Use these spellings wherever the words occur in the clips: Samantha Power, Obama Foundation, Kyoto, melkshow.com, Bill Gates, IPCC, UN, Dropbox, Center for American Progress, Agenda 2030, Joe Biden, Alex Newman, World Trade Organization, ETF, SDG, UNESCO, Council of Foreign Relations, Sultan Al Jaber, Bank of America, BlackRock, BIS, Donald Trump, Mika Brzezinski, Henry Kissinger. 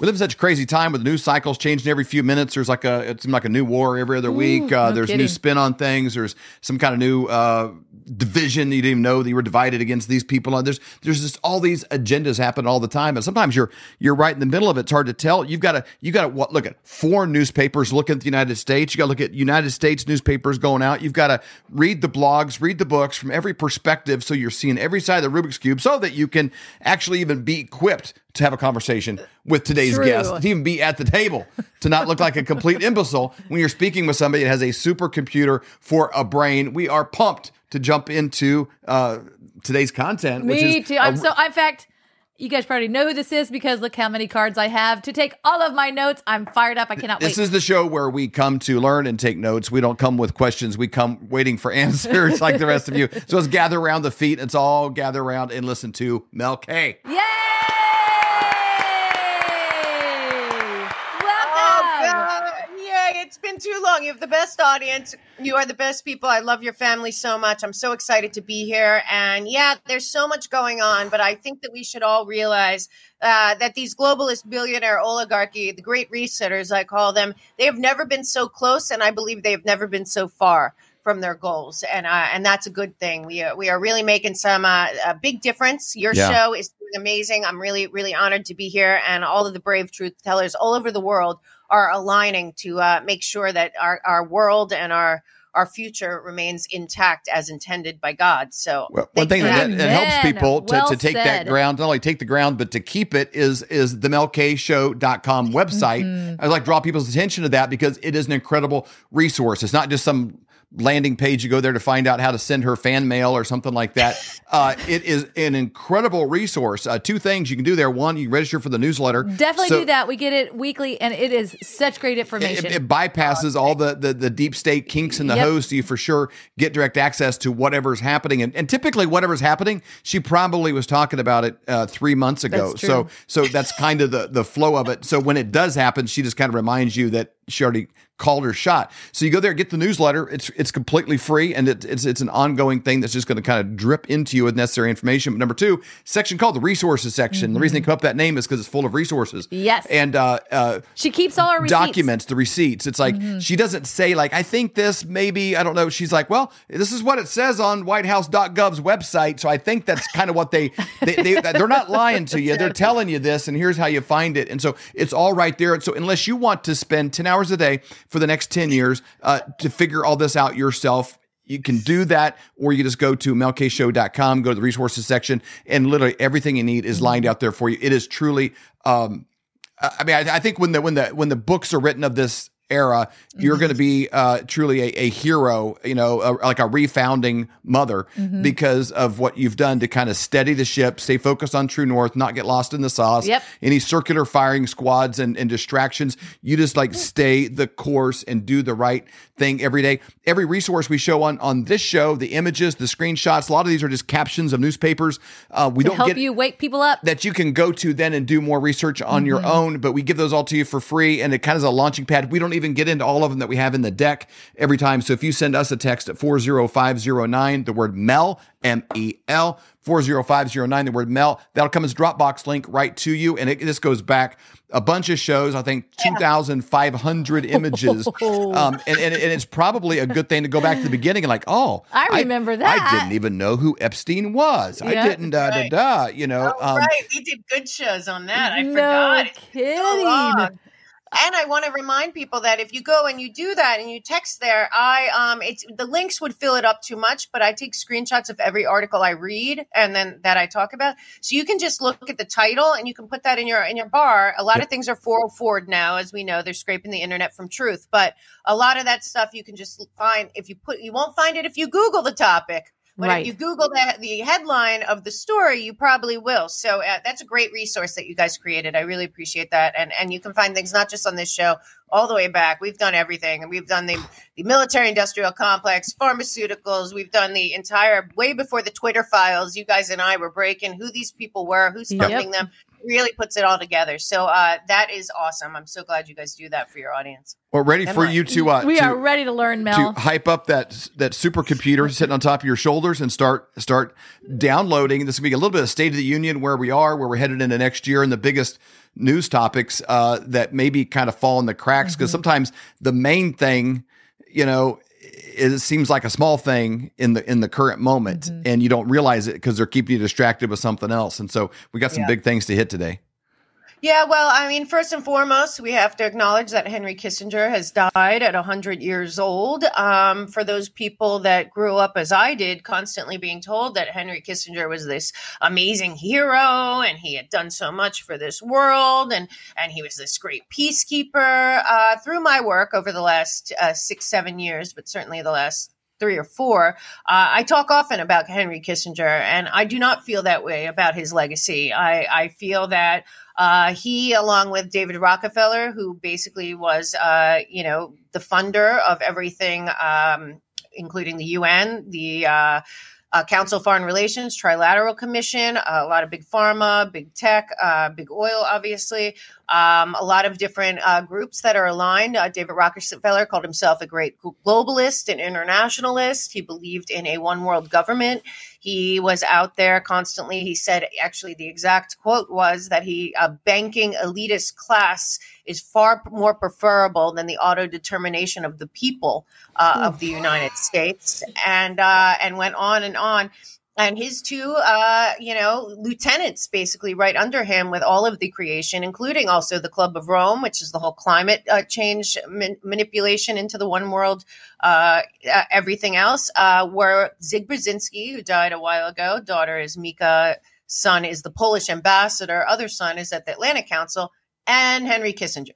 We live in such a crazy time with the news cycles changing every few minutes. There's like it seems like a new war every other week. There's new spin on things. There's some kind of new division. You didn't even know that you were divided against these people. There's just all these agendas happen all the time. And sometimes you're right in the middle of it. It's hard to tell. You've got to look at foreign newspapers looking at the United States. You got to look at United States newspapers going out. You've got to read the blogs, read the books from every perspective. So you're seeing every side of the Rubik's Cube so that you can actually even be equipped to have a conversation with today's guest, to even be at the table, to not look like a complete imbecile when you're speaking with somebody that has a supercomputer for a brain. We are pumped to jump into today's content. Me too. In fact, you guys probably know who this is because look how many cards I have to take all of my notes. I'm fired up. I cannot wait. This is the show where we come to learn and take notes. We don't come with questions. We come waiting for answers like the rest of you. So let's gather around the feet. Let's all gather around and listen to Mel K. Yay! It's been too long. You have the best audience. You are the best people. I love your family so much. I'm so excited to be here. And yeah, there's so much going on, but I think that we should all realize that these globalist billionaire oligarchy, the great resetters, I call them, they have never been so close. And I believe they have never been so far from their goals. And that's a good thing. We are really making some a big difference. Your show is doing amazing. I'm really, really honored to be here. And all of the brave truth tellers all over the world are aligning to make sure that our world and our future remains intact as intended by God. So one thing that helps people to take that ground, not only take the ground, but to keep it is the melkshow.com website. Mm-hmm. I'd like to draw people's attention to that because it is an incredible resource. It's not just some landing page you go there to find out how to send her fan mail or something like that. It is an incredible resource. Two things you can do there. One, you can register for the newsletter. Definitely do that. We get it weekly, and it is such great information. It bypasses all the deep state kinks in the host. You for sure get direct access to whatever's happening. And typically whatever's happening, she probably was talking about it 3 months ago. That's true. So that's kind of the flow of it. So when it does happen, she just kind of reminds you that she already called her shot. So you go there, get the newsletter. It's completely free, and it's an ongoing thing that's just going to kind of drip into you with necessary information. But number two, section called the resources section. Mm-hmm. The reason they come up with that name is because it's full of resources. Yes. And she keeps all her receipts. Documents the receipts. It's like she doesn't say like, I think this maybe, I don't know. She's like, well, this is what it says on whitehouse.gov's website. So I think that's kind of what they're not lying to you. They're telling you this, and here's how you find it. And so it's all right there. And so unless you want to spend 10 hours a day for the next 10 years to figure all this out yourself, you can do that, or you just go to melkshow.com, go to the resources section, and literally everything you need is lined out there for you. It is truly, I think when the books are written of this era, you're going to be truly a hero, like a refounding mother, because of what you've done to kind of steady the ship, stay focused on true north, not get lost in the sauce, any circular firing squads and distractions. You just like stay the course and do the right thing every day. Every resource we show on this show, the images, the screenshots, a lot of these are just captions of newspapers. We don't help you wake people up that you can go to then and do more research on your own, but we give those all to you for free. And it kind of is a launching pad. We don't even get into all of them that we have in the deck every time. So if you send us a text at 40509, the word Mel, M-E-L, 40509, the word Mel, that'll come as a Dropbox link right to you. And this goes back a bunch of shows, I think 2,500 images. And it's probably a good thing to go back to the beginning and like, oh, I remember that. I didn't even know who Epstein was. Yeah. I didn't, we did good shows on that. I forgot. Kidding. And I want to remind people that if you go and you do that and you text there, the links would fill it up too much, but I take screenshots of every article I read and then that I talk about. So you can just look at the title and you can put that in your bar. A lot of things are 404 now, as we know, they're scraping the internet from truth, but a lot of that stuff you can just find if you you won't find it if you Google the topic. But if you Google the headline of the story, you probably will. So that's a great resource that you guys created. I really appreciate that. And you can find things not just on this show, all the way back. We've done everything. And we've done the military-industrial complex, pharmaceuticals. We've done the entire way before the Twitter files. You guys and I were breaking who these people were, who's funding them. really puts it all together. So that is awesome. I'm so glad you guys do that for your audience. We're ready for you to. We are ready to learn, Mel. To hype up that supercomputer sitting on top of your shoulders and start downloading. This will be a little bit of State of the Union, where we are, where we're headed into next year, and the biggest news topics that maybe kind of fall in the cracks, because sometimes the main thing, it seems like a small thing in the current moment, and you don't realize it because they're keeping you distracted with something else. And so we got some big things to hit today. Yeah, well, I mean, first and foremost, we have to acknowledge that Henry Kissinger has died at 100 years old. For those people that grew up, as I did, constantly being told that Henry Kissinger was this amazing hero and he had done so much for this world and he was this great peacekeeper, through my work over the last 6-7 years, but certainly the last 3 or 4, I talk often about Henry Kissinger, and I do not feel that way about his legacy. I feel that he, along with David Rockefeller, who basically was, the funder of everything, including the UN, the Council of Foreign Relations, Trilateral Commission, a lot of big pharma, big tech, big oil, obviously, a lot of different groups that are aligned. David Rockefeller called himself a great globalist and internationalist. He believed in a one world government. He was out there constantly. He said, actually, the exact quote was that a banking elitist class is far more preferable than the autodetermination of the people of the United States, and went on and on. And his two, lieutenants basically right under him with all of the creation, including also the Club of Rome, which is the whole climate change manipulation into the one world, everything else, were Zig Brzezinski, who died a while ago. Daughter is Mika. Son is the Polish ambassador. Other son is at the Atlantic Council. And Henry Kissinger.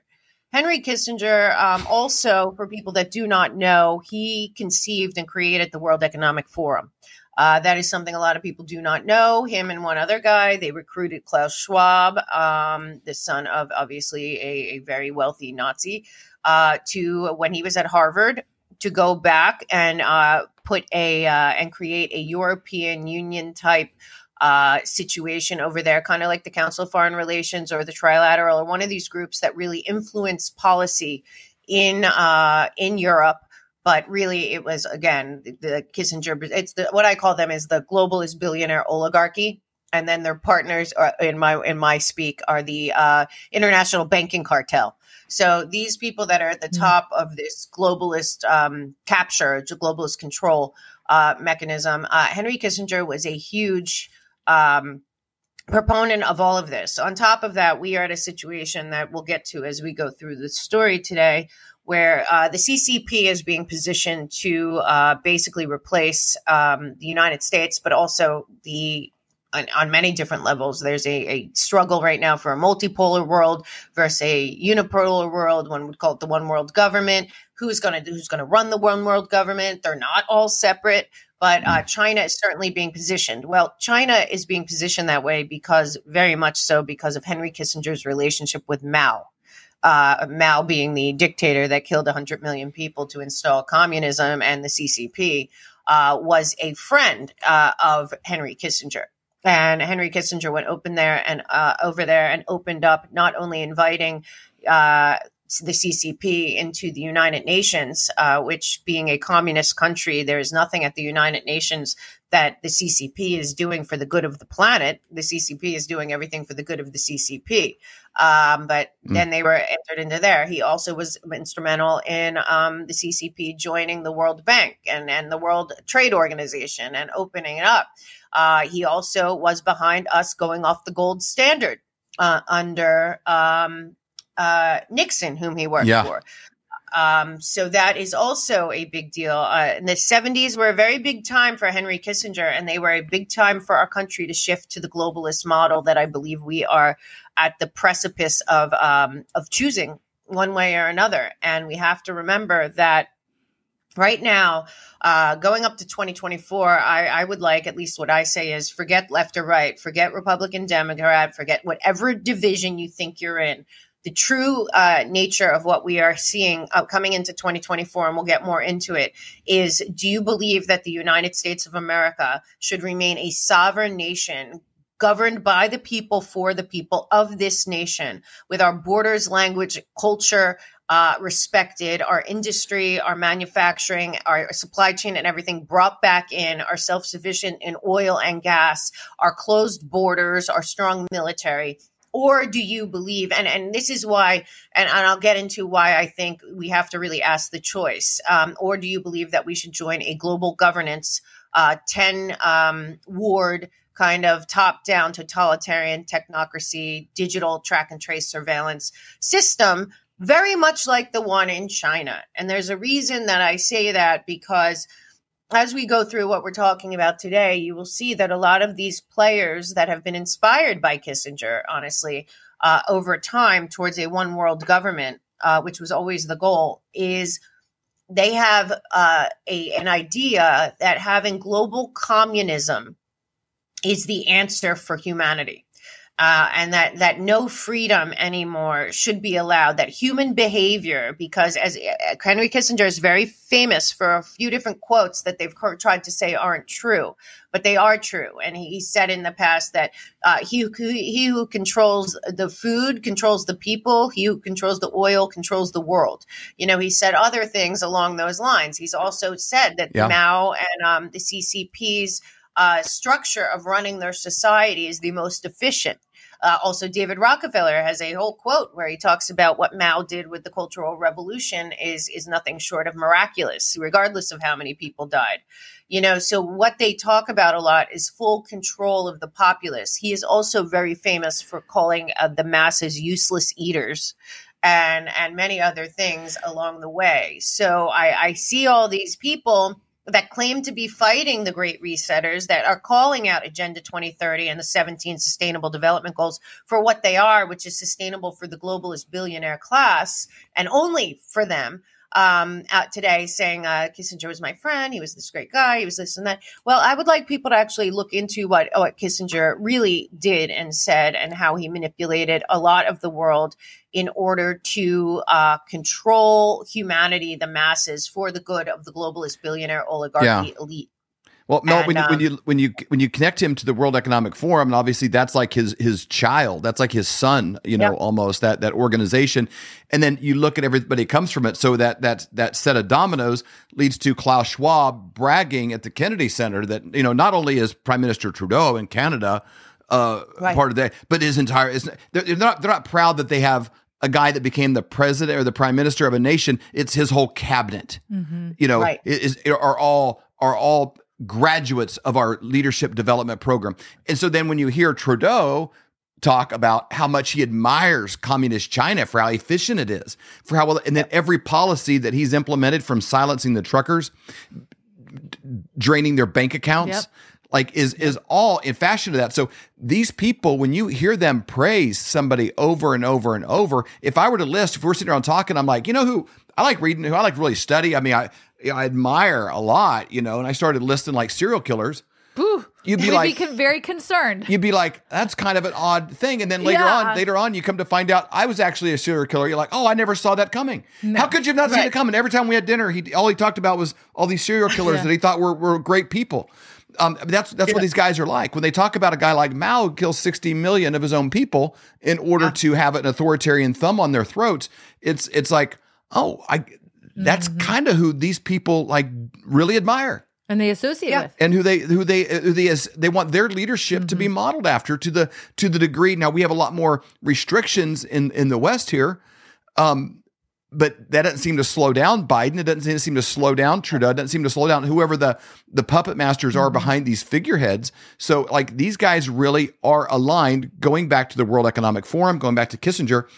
Henry Kissinger, also, for people that do not know, he conceived and created the World Economic Forum. That is something a lot of people do not know. Him and one other guy, they recruited Klaus Schwab, the son of obviously a very wealthy Nazi, to when he was at Harvard, to go back and put and create a European Union type situation over there, kind of like the Council of Foreign Relations or the Trilateral or one of these groups that really influence policy in Europe. But really, it was, again, the Kissinger, what I call them is the globalist billionaire oligarchy. And then their partners are, in my speak, are the international banking cartel. So these people that are at the top of this globalist capture, globalist control mechanism, Henry Kissinger was a huge proponent of all of this. On top of that, we are at a situation that we'll get to as we go through the story today, where the CCP is being positioned to basically replace the United States, but also on many different levels. There's a struggle right now for a multipolar world versus a unipolar world. One would call it the one world government. Who's going to run the one world government? They're not all separate, but China is certainly being positioned. Well, China is being positioned that way very much so because of Henry Kissinger's relationship with Mao. Mao being the dictator that killed 100 million people to install communism, and the CCP was a friend of Henry Kissinger. And Henry Kissinger went over there and opened up, not only inviting the CCP into the United Nations, which, being a communist country, there is nothing at the United Nations that the CCP is doing for the good of the planet. The CCP is doing everything for the good of the CCP. But then they were entered into there. He also was instrumental in the CCP joining the World Bank and the World Trade Organization and opening it up. He also was behind us going off the gold standard under Nixon, whom he worked for. So that is also a big deal. And the 70s were a very big time for Henry Kissinger, and they were a big time for our country to shift to the globalist model that I believe we are at the precipice of choosing one way or another. And we have to remember that right now, going up to 2024, I would like, at least what I say is, forget left or right, forget Republican, Democrat, forget whatever division you think you're in. The true nature of what we are seeing coming into 2024, and we'll get more into it, is: do you believe that the United States of America should remain a sovereign nation governed by the people, for the people of this nation, with our borders, language, culture respected, our industry, our manufacturing, our supply chain and everything brought back in, our self-sufficient in oil and gas, our closed borders, our strong military. Or do you believe, and this is why, and I'll get into why I think we have to really ask the choice, or do you believe that we should join a global governance 10 ward kind of top-down totalitarian technocracy, digital track and trace surveillance system, very much like the one in China? And there's a reason that I say that, because as we go through what we're talking about today, you will see that a lot of these players that have been inspired by Kissinger, honestly, over time towards a one world government, which was always the goal, is they have an idea that having global communism is the answer for humanity. And that no freedom anymore should be allowed, that human behavior, because as Henry Kissinger is very famous for a few different quotes that they've tried to say aren't true, but they are true. And he said in the past that he who controls the food controls the people, he who controls the oil controls the world. You know, he said other things along those lines. He's also said that Mao and the CCP's structure of running their society is the most efficient. Also, David Rockefeller has a whole quote where he talks about what Mao did with the Cultural Revolution is nothing short of miraculous, regardless of how many people died. You know, so what they talk about a lot is full control of the populace. He is also very famous for calling the masses useless eaters and many other things along the way. So I see all these people that claim to be fighting the great resetters, that are calling out Agenda 2030 and the 17 Sustainable Development Goals for what they are, which is sustainable for the globalist billionaire class and only for them, out today saying Kissinger was my friend, he was this great guy, he was this and that. Well, I would like people to actually look into what Kissinger really did and said and how he manipulated a lot of the world in order to control humanity, the masses, for the good of the globalist billionaire oligarchy elite. Well, Mel, and, when you connect him to the World Economic Forum, and obviously that's like his child, that's like his son, you know, almost that organization, and then you look at everybody comes from it. So that set of dominoes leads to Klaus Schwab bragging at the Kennedy Center that, you know, not only is Prime Minister Trudeau in Canada part of that, but his entire they're not proud that they have a guy that became the president or the prime minister of a nation. It's his whole cabinet, you know, are all graduates of our leadership development program. And so then when you hear Trudeau talk about how much he admires communist China for how efficient it is, for how well, and then every policy that he's implemented, from silencing the truckers, draining their bank accounts, like is all in fashion to that. So these people, when you hear them praise somebody over and over and over, if we're sitting around talking, I'm like, you know who I like reading, who I like really study. I mean, I admire a lot, you know, and I started listing like serial killers. Ooh, you'd be very concerned. You'd be like, that's kind of an odd thing. And then later on, you come to find out I was actually a serial killer. You're like, oh, I never saw that coming. No. How could you have not seen it coming? Every time we had dinner, all he talked about was all these serial killers that he thought were great people. That's what these guys are like. When they talk about a guy like Mao who kills 60 million of his own people in order to have an authoritarian thumb on their throats, it's like, oh, that's kind of who these people like really admire. And they associate with, and who they want their leadership to be modeled after, to the degree. Now we have a lot more restrictions in the West here, but that doesn't seem to slow down Biden. It doesn't seem to slow down Trudeau. It doesn't seem to slow down whoever the puppet masters are behind these figureheads. So like these guys really are aligned. Going back to the World Economic Forum, going back to Kissinger,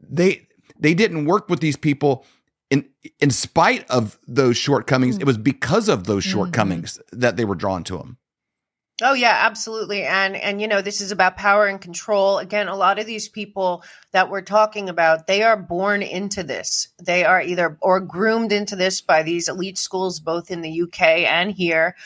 they didn't work with these people. In spite of those shortcomings, it was because of those shortcomings that they were drawn to them. Oh, yeah, absolutely. And you know, this is about power and control. Again, a lot of these people that we're talking about, they are born into this. They are either or groomed into this by these elite schools, both in the UK and here,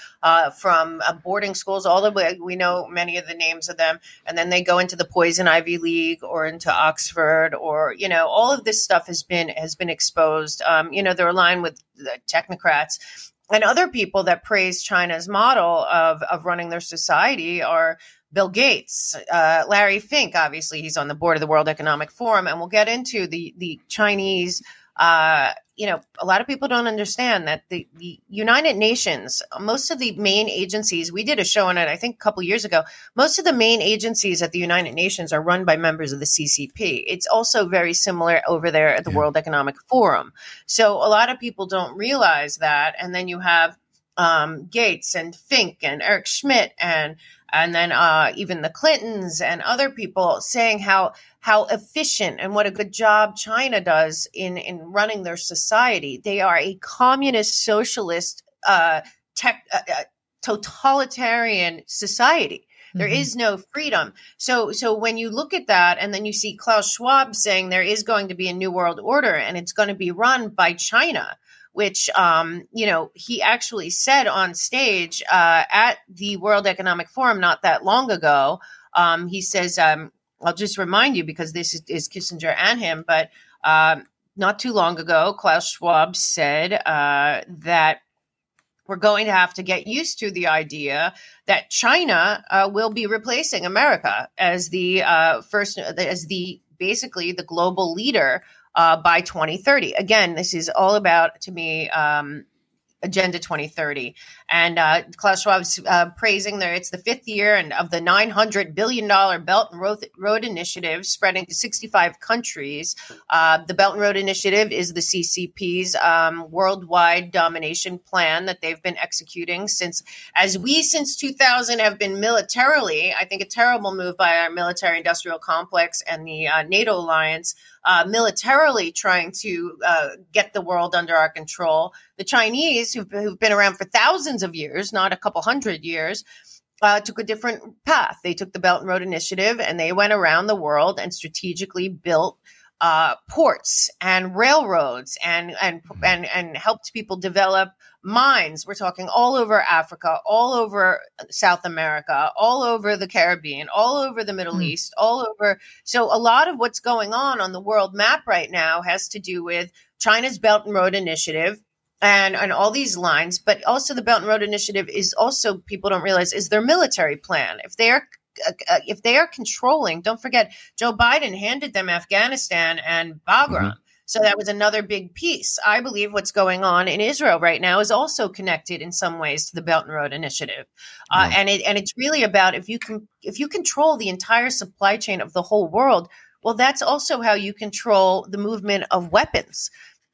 from boarding schools all the way. We know many of the names of them. And then they go into the poison Ivy League or into Oxford, or, you know, all of this stuff has been exposed. You know, they're aligned with the technocrats. And other people that praise China's model of running their society are Bill Gates, Larry Fink, obviously, he's on the board of the World Economic Forum. And we'll get into the Chinese, a lot of people don't understand that the United Nations, most of the main agencies, we did a show on it, I think a couple years ago, most of the main agencies at the United Nations are run by members of the CCP. It's also very similar over there at the World Economic Forum. So a lot of people don't realize that. And then you have Gates and Fink and Eric Schmidt and then even the Clintons and other people saying how efficient and what a good job China does in running their society. They are a communist, socialist, totalitarian society. There is no freedom. So when you look at that and then you see Klaus Schwab saying there is going to be a new world order and it's going to be run by China, which, he actually said on stage at the World Economic Forum not that long ago. He says, I'll just remind you because this is Kissinger and him, but not too long ago, Klaus Schwab said that we're going to have to get used to the idea that China will be replacing America as the basically the global leader by 2030. Again, this is all about, to me, Agenda 2030. And Klaus Schwab's praising there, it's the fifth year and of the $900 billion Belt and Road Initiative spreading to 65 countries. The Belt and Road Initiative is the CCP's worldwide domination plan that they've been executing since 2000 have been militarily, I think a terrible move by our military industrial complex and the NATO alliance, militarily trying to get the world under our control. The Chinese, who've been around for thousands of years, not a couple hundred years, took a different path. They took the Belt and Road Initiative and they went around the world and strategically built ports and railroads and helped people develop mines. We're talking all over Africa, all over South America, all over the Caribbean, all over the Middle East, all over. So a lot of what's going on the world map right now has to do with China's Belt and Road Initiative and all these lines. But also the Belt and Road Initiative is also, people don't realize, is their military plan. If they are controlling, don't forget, Joe Biden handed them Afghanistan and Bagram. Mm-hmm. So that was another big piece. I believe what's going on in Israel right now is also connected in some ways to the Belt and Road Initiative. Mm-hmm. And it's really about if you control the entire supply chain of the whole world, well, that's also how you control the movement of weapons.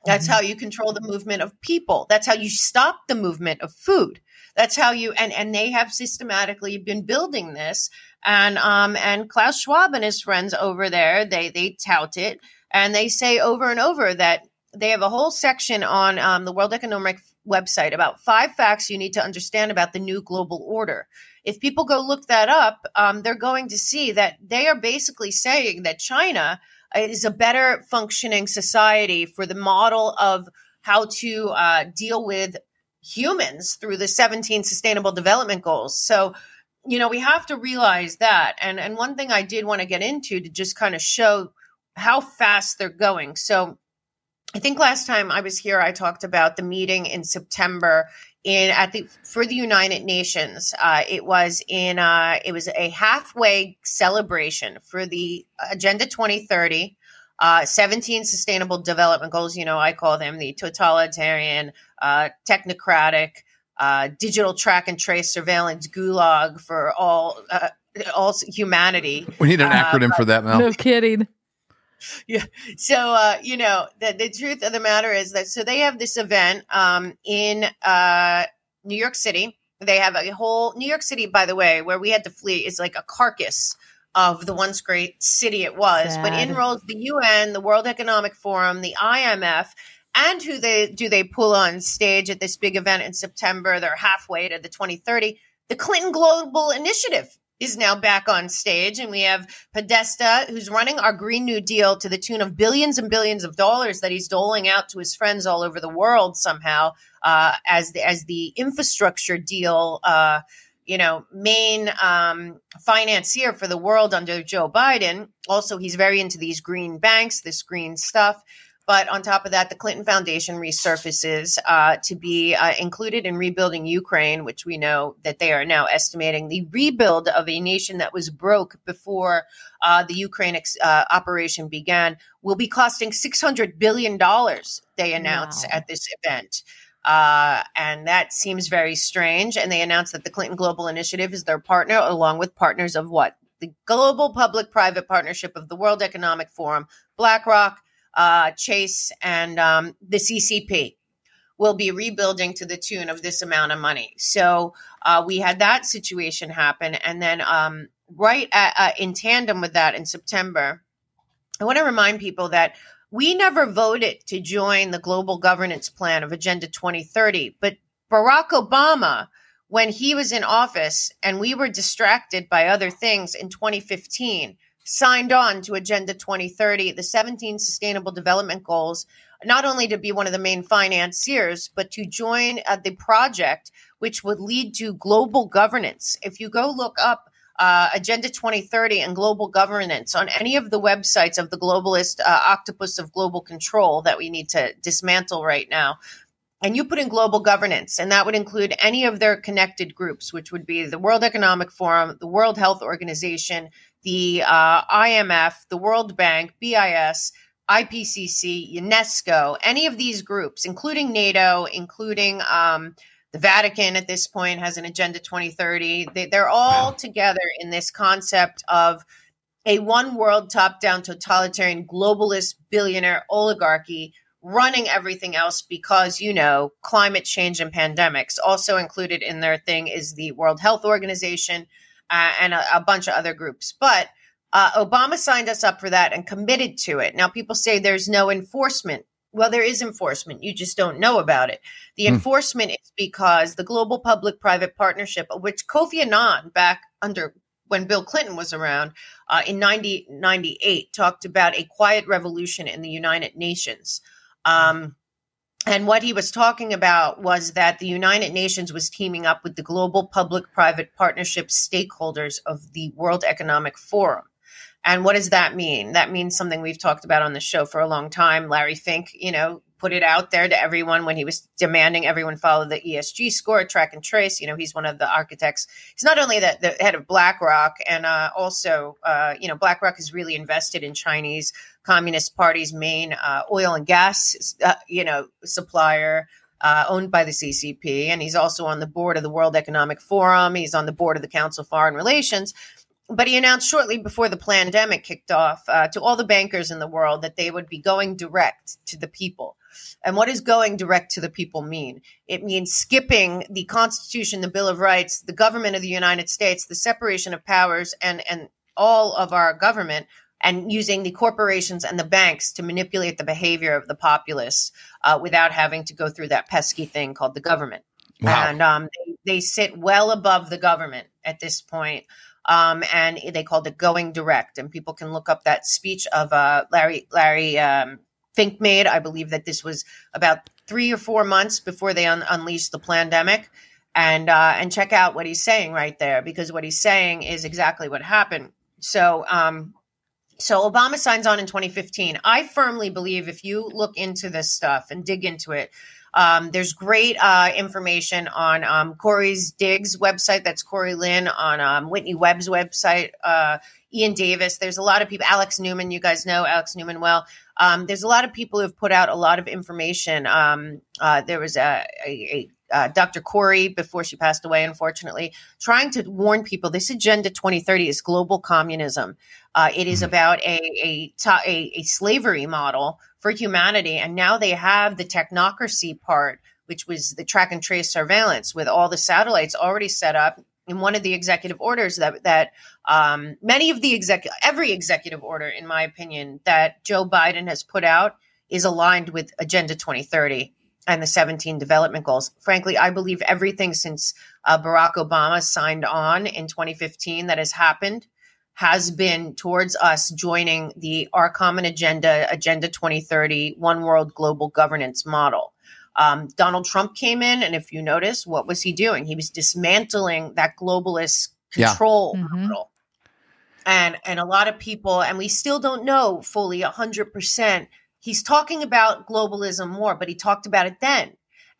That's how you control the movement of people. That's how you stop the movement of food. That's how you, and they have systematically been building this. And Klaus Schwab and his friends over there, they tout it and they say over and over that they have a whole section on the World Economic website about 5 facts you need to understand about the new global order. If people go look that up, they're going to see that they are basically saying that China is a better functioning society for the model of how to deal with humans through the 17 Sustainable Development Goals. So, we have to realize that. And one thing I did want to get into to just kind of show how fast they're going. So I think last time I was here, I talked about the meeting in September for the United Nations. It was a halfway celebration for the Agenda 2030, 17 Sustainable Development Goals. I call them the totalitarian, technocratic, digital track and trace surveillance gulag for all humanity. We need an acronym for that, Mel. No kidding. Yeah. So, the truth of the matter is that, so they have this event in New York City. They have a whole New York City, by the way, where we had to flee is like a carcass of the once great city it was. Sad. But in rolls the UN, the World Economic Forum, the IMF, and who do they pull on stage at this big event in September. They're halfway to the 2030. The Clinton Global Initiative is now back on stage. And we have Podesta, who's running our Green New Deal to the tune of billions and billions of dollars that he's doling out to his friends all over the world somehow as the infrastructure deal, main financier for the world under Joe Biden. Also, he's very into these green banks, this green stuff. But on top of that, the Clinton Foundation resurfaces to be included in rebuilding Ukraine, which we know that they are now estimating the rebuild of a nation that was broke before the Ukraine operation began will be costing $600 billion, they announced at this event. And that seems very strange. And they announced that the Clinton Global Initiative is their partner, along with partners of what? The Global Public-Private Partnership of the World Economic Forum, BlackRock, Chase, and the CCP will be rebuilding to the tune of this amount of money. So we had that situation happen. And then right at, in tandem with that in September, I want to remind people that we never voted to join the global governance plan of Agenda 2030, but Barack Obama, when he was in office and we were distracted by other things in 2015, signed on to Agenda 2030, the 17 Sustainable Development Goals, not only to be one of the main financiers, but to join the project, which would lead to global governance. If you go look up Agenda 2030 and global governance on any of the websites of the globalist octopus of global control that we need to dismantle right now, and you put in global governance, and that would include any of their connected groups, which would be the World Economic Forum, the World Health Organization, the IMF, the World Bank, BIS, IPCC, UNESCO, any of these groups, including NATO, including the Vatican at this point has an Agenda 2030. They're all together in this concept of a one world top-down totalitarian globalist billionaire oligarchy running everything else because, you know, climate change and pandemics. Also included in their thing is the World Health Organization and a bunch of other groups. But Obama signed us up for that and committed to it. Now, people say there's no enforcement. Well, there is enforcement. You just don't know about it. The enforcement is because the Global Public-Private Partnership, which Kofi Annan back under when Bill Clinton was around in 1998 talked about a quiet revolution in the United Nations. And what he was talking about was that the United Nations was teaming up with the global public-private partnership stakeholders of the World Economic Forum. And what does that mean? That means something we've talked about on the show for a long time. Larry Fink, you know, put it out there to everyone when he was demanding everyone follow the ESG score, track and trace. You know, he's one of the architects. He's not only the head of BlackRock and also, you know, BlackRock is really invested in Chinese Communist Party's main oil and gas, you know, supplier owned by the CCP. And he's also on the board of the World Economic Forum. He's on the board of the Council of Foreign Relations. But he announced shortly before the pandemic kicked off to all the bankers in the world that they would be going direct to the people. And what does going direct to the people mean? It means skipping the Constitution, the Bill of Rights, the government of the United States, the separation of powers, and all of our government, and using the corporations and the banks to manipulate the behavior of the populace without having to go through that pesky thing called the government. Wow. And they sit well above the government at this point. And they called it going direct. And people can look up that speech of Larry Fink made. I believe that this was about 3 or 4 months before they unleashed the pandemic. And check out what he's saying right there, because what he's saying is exactly what happened. So Obama signs on in 2015. I firmly believe if you look into this stuff and dig into it, there's great information on Corey's Diggs website. That's Corey Lynn on Whitney Webb's website. Ian Davis. There's a lot of people. Alex Newman. You guys know Alex Newman well. There's a lot of people who have put out a lot of information. There was a Dr. Corey before she passed away, unfortunately, trying to warn people this Agenda 2030 is global communism. It is about a slavery model for humanity. And now they have the technocracy part, which was the track and trace surveillance with all the satellites already set up. In one of the executive orders that many of the every executive order, in my opinion, that Joe Biden has put out is aligned with Agenda 2030. And the 17 development goals. Frankly, I believe everything since Barack Obama signed on in 2015 that has happened has been towards us joining our common agenda, Agenda 2030, one world global governance model. Donald Trump came in, and if you notice, what was he doing? He was dismantling that globalist control model. And a lot of people, and we still don't know fully 100% he's talking about globalism more, but he talked about it then.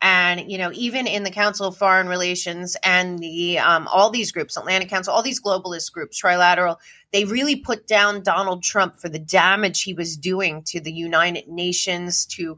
And, you know, even in the Council of Foreign Relations and the all these groups, Atlantic Council, all these globalist groups, Trilateral, they really put down Donald Trump for the damage he was doing to the United Nations. To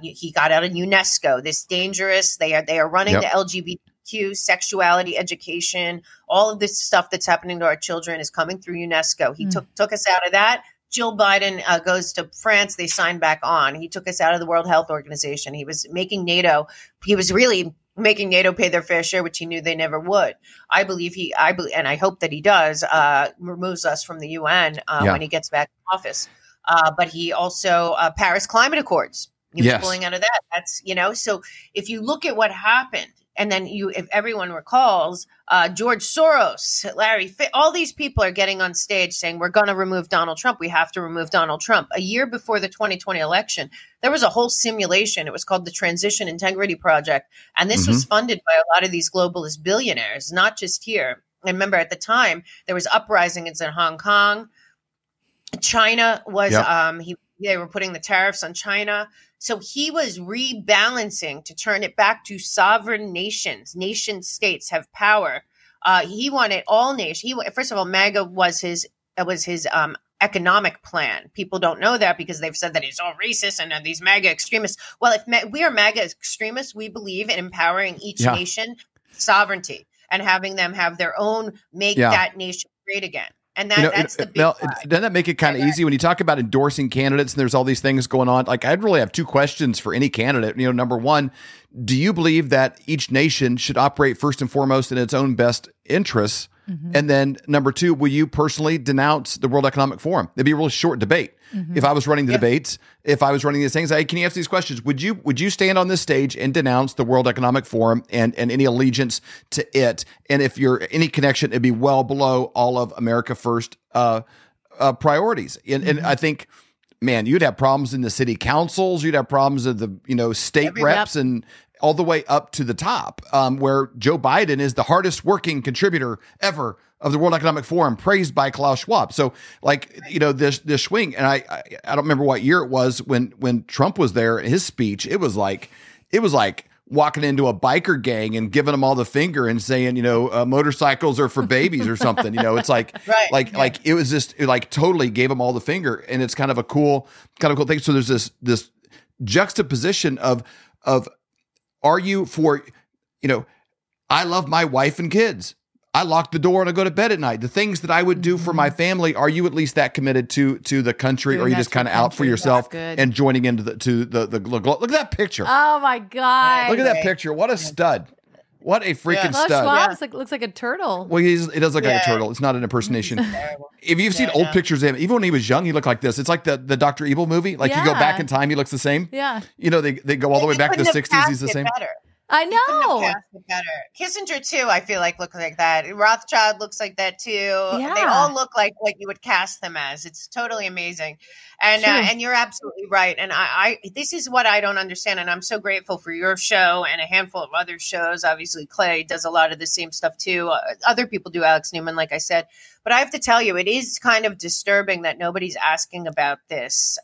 he got out of UNESCO. This dangerous. They are running the LGBTQ, sexuality, education, all of this stuff that's happening to our children is coming through UNESCO. He took us out of that. Jill Biden goes to France. They signed back on. He took us out of the World Health Organization. He was making NATO. He was really making NATO pay their fair share, which he knew they never would. I believe he. And I hope that he does. Removes us from the UN when he gets back in office. But he also Paris Climate Accords. He was pulling out of that. That's, you know. So if you look at what happened. And then if everyone recalls, George Soros, Larry Fink, all these people are getting on stage saying, we're going to remove Donald Trump. We have to remove Donald Trump. A year before the 2020 election, there was a whole simulation. It was called the Transition Integrity Project. And this was funded by a lot of these globalist billionaires, not just here. I remember at the time, there was uprisings in Hong Kong. China was they were putting the tariffs on China. So he was rebalancing to turn it back to sovereign nations. Nation states have power. He wanted all nations. First of all, MAGA was his economic plan. People don't know that because they've said that it's all racist and these MAGA extremists. Well, if we are MAGA extremists, we believe in empowering each nation sovereignty and having them have their own, make that nation great again. And that's the big side. Doesn't that make it kind of easy when you talk about endorsing candidates and there's all these things going on? Like, I'd really have two questions for any candidate. You know, number one, do you believe that each nation should operate first and foremost in its own best interests? Mm-hmm. And then number two, will you personally denounce the World Economic Forum? It'd be a real short debate. Mm-hmm. If I was running the debates, if I was running these things, hey, can you answer these questions? Would you stand on this stage and denounce the World Economic Forum and any allegiance to it? And if you're any connection, it'd be well below all of America First priorities. And I think, man, you'd have problems in the city councils. You'd have problems at the state reps and all the way up to the top, where Joe Biden is the hardest working contributor ever of the World Economic Forum, praised by Klaus Schwab. So, like, this swing, and I don't remember what year it was when Trump was there. His speech, it was like walking into a biker gang and giving them all the finger and saying, motorcycles are for babies or something. It's like, like it was just totally gave them all the finger, and it's kind of a cool thing. So there's this juxtaposition of are you for, I love my wife and kids. I lock the door and I go to bed at night. The things that I would do for my family, are you at least that committed to the country, or are you just kind of out for yourself and joining into the look at that picture. Oh my God. Look at that picture. What a stud. What a freaking stud. Schwab looks like a turtle. Well, it does look like a turtle. It's not an impersonation. If you've seen old pictures of him, even when he was young, he looked like this. It's like the Dr. Evil movie. Like you go back in time, he looks the same. Yeah. They go all the way back to the 60s. He's the same. Better. I know. Kissinger too, I feel like, looks like that. Rothschild looks like that too. Yeah. They all look like what you would cast them as. It's totally amazing. And you're absolutely right. And I this is what I don't understand. And I'm so grateful for your show and a handful of other shows. Obviously, Clay does a lot of the same stuff too. Other people do, Alex Newman, like I said. But I have to tell you, it is kind of disturbing that nobody's asking about this.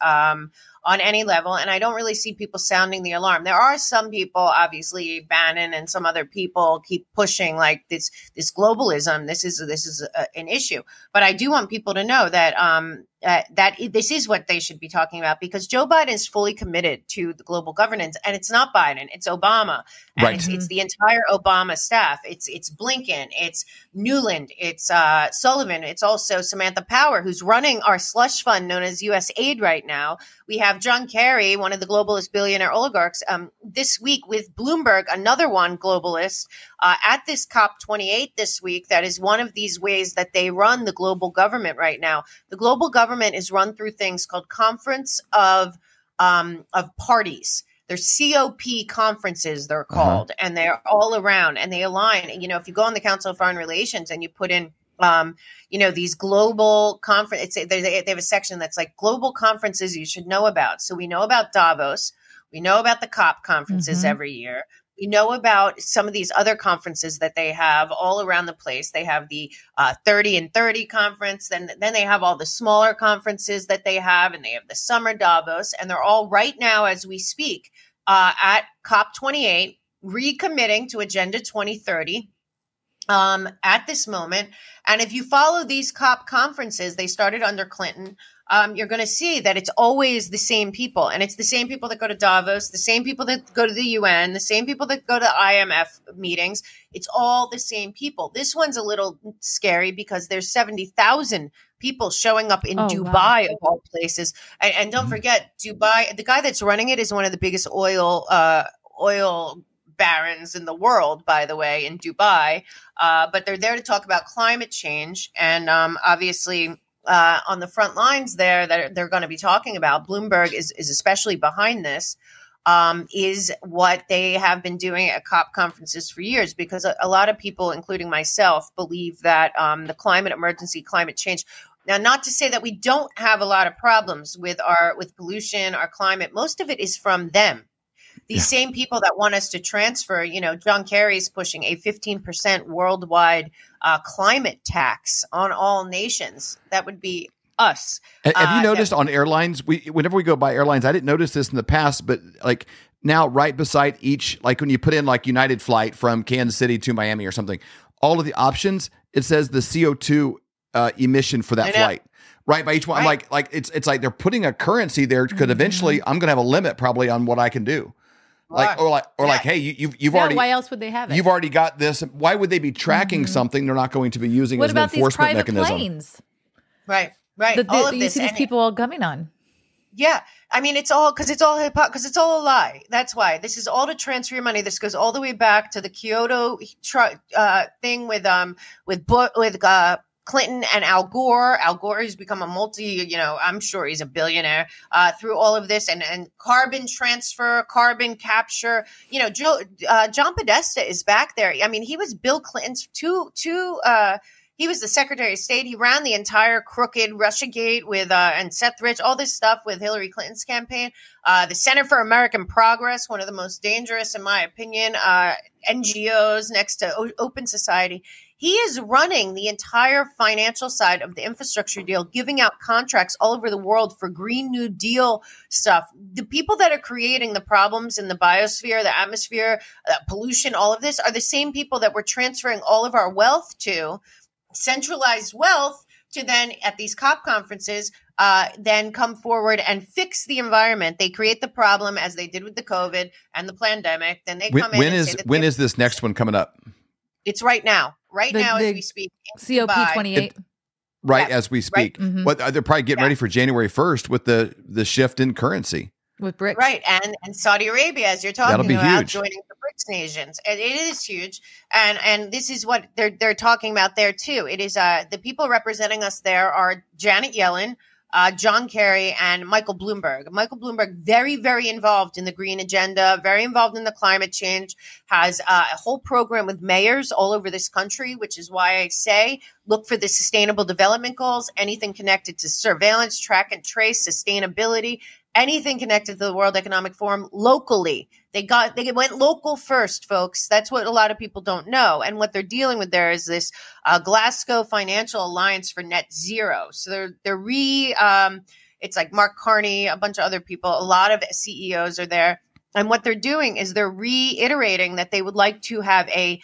On any level, and I don't really see people sounding the alarm. There are some people, obviously Bannon and some other people, keep pushing like this globalism. This is an issue, but I do want people to know that that this is what they should be talking about, because Joe Biden is fully committed to the global governance, and it's not Biden, it's Obama, and it's the entire Obama staff. It's Blinken, it's Newland, it's Sullivan, it's also Samantha Power, who's running our slush fund known as USAID right now. We have John Kerry, one of the globalist billionaire oligarchs, this week with Bloomberg, another one globalist, at this COP28 this week. That is one of these ways that they run the global government right now. The global government is run through things called Conference of Parties. They're COP conferences, they're called, and they're all around, and they align. And, if you go on the Council of Foreign Relations and you put in these global conferences, they have a section that's like global conferences you should know about. So we know about Davos. We know about the COP conferences every year. We know about some of these other conferences that they have all around the place. They have the 30 and 30 conference, and then they have all the smaller conferences that they have, and they have the summer Davos, and they're all right now as we speak at COP28, recommitting to Agenda 2030 at this moment. And if you follow these COP conferences, they started under Clinton. You're going to see that it's always the same people, and it's the same people that go to Davos, the same people that go to the UN, the same people that go to IMF meetings. It's all the same people. This one's a little scary because there's 70,000 people showing up in Dubai, wow, of all places. And don't forget, Dubai, the guy that's running it is one of the biggest oil barons in the world, by the way, in Dubai. But they're there to talk about climate change. And obviously, on the front lines there that they're going to be talking about, Bloomberg is especially behind this, is what they have been doing at COP conferences for years, because a lot of people, including myself, believe that the climate emergency, climate change. Now, not to say that we don't have a lot of problems with pollution, our climate. Most of it is from them. These same people that want us to transfer, you know, John Kerry is pushing a 15% worldwide climate tax on all nations. That would be us. Have you noticed on airlines, whenever we go by airlines, I didn't notice this in the past, but like now right beside each, like when you put in like United flight from Kansas City to Miami or something, all of the options, it says the CO2 emission for that flight. Right by each one, right. Like it's like they're putting a currency there because eventually I'm gonna have a limit probably on what I can do, like hey, you've already. Why else would they have it? You've already got this. Why would they be tracking something they're not going to be using as an enforcement mechanism? What about these private planes? Right. All of this. You see these people all gumming on. Yeah, I mean it's all a lie. That's why this is all to transfer your money. This goes all the way back to the Kyoto thing with Clinton and Al Gore. Al Gore has become a I'm sure he's a billionaire through all of this and carbon transfer, carbon capture. You know, John Podesta is back there. I mean, he was Bill Clinton's he was the Secretary of State. He ran the entire crooked Russiagate with and Seth Rich, all this stuff with Hillary Clinton's campaign. The Center for American Progress, one of the most dangerous, in my opinion, NGOs next to Open Society. He is running the entire financial side of the infrastructure deal, giving out contracts all over the world for Green New Deal stuff. The people that are creating the problems in the biosphere, the atmosphere, pollution, all of this are the same people that we're transferring all of our wealth to, centralized wealth, to then at these COP conferences then come forward and fix the environment. They create the problem as they did with the COVID and the pandemic. Then they come when is this next one coming up? It's right now. As we speak. COP28. As we speak. Right? Mm-hmm. But they're probably getting ready for January 1st with the shift in currency. With BRICS. Right. And Saudi Arabia, as you're talking about, huge. Joining the BRICS nations. And it is huge. And this is what they're talking about there, too. It is the people representing us there are Janet Yellen, John Kerry, and Michael Bloomberg. Michael Bloomberg, very, very involved in the green agenda, very involved in the climate change, has a whole program with mayors all over this country, which is why I say look for the sustainable development goals, anything connected to surveillance, track and trace, sustainability, anything connected to the World Economic Forum locally. They went local first, folks. That's what a lot of people don't know. And what they're dealing with there is this Glasgow Financial Alliance for Net Zero. So they're it's like Mark Carney, a bunch of other people. A lot of CEOs are there. And what they're doing is they're reiterating that they would like to have a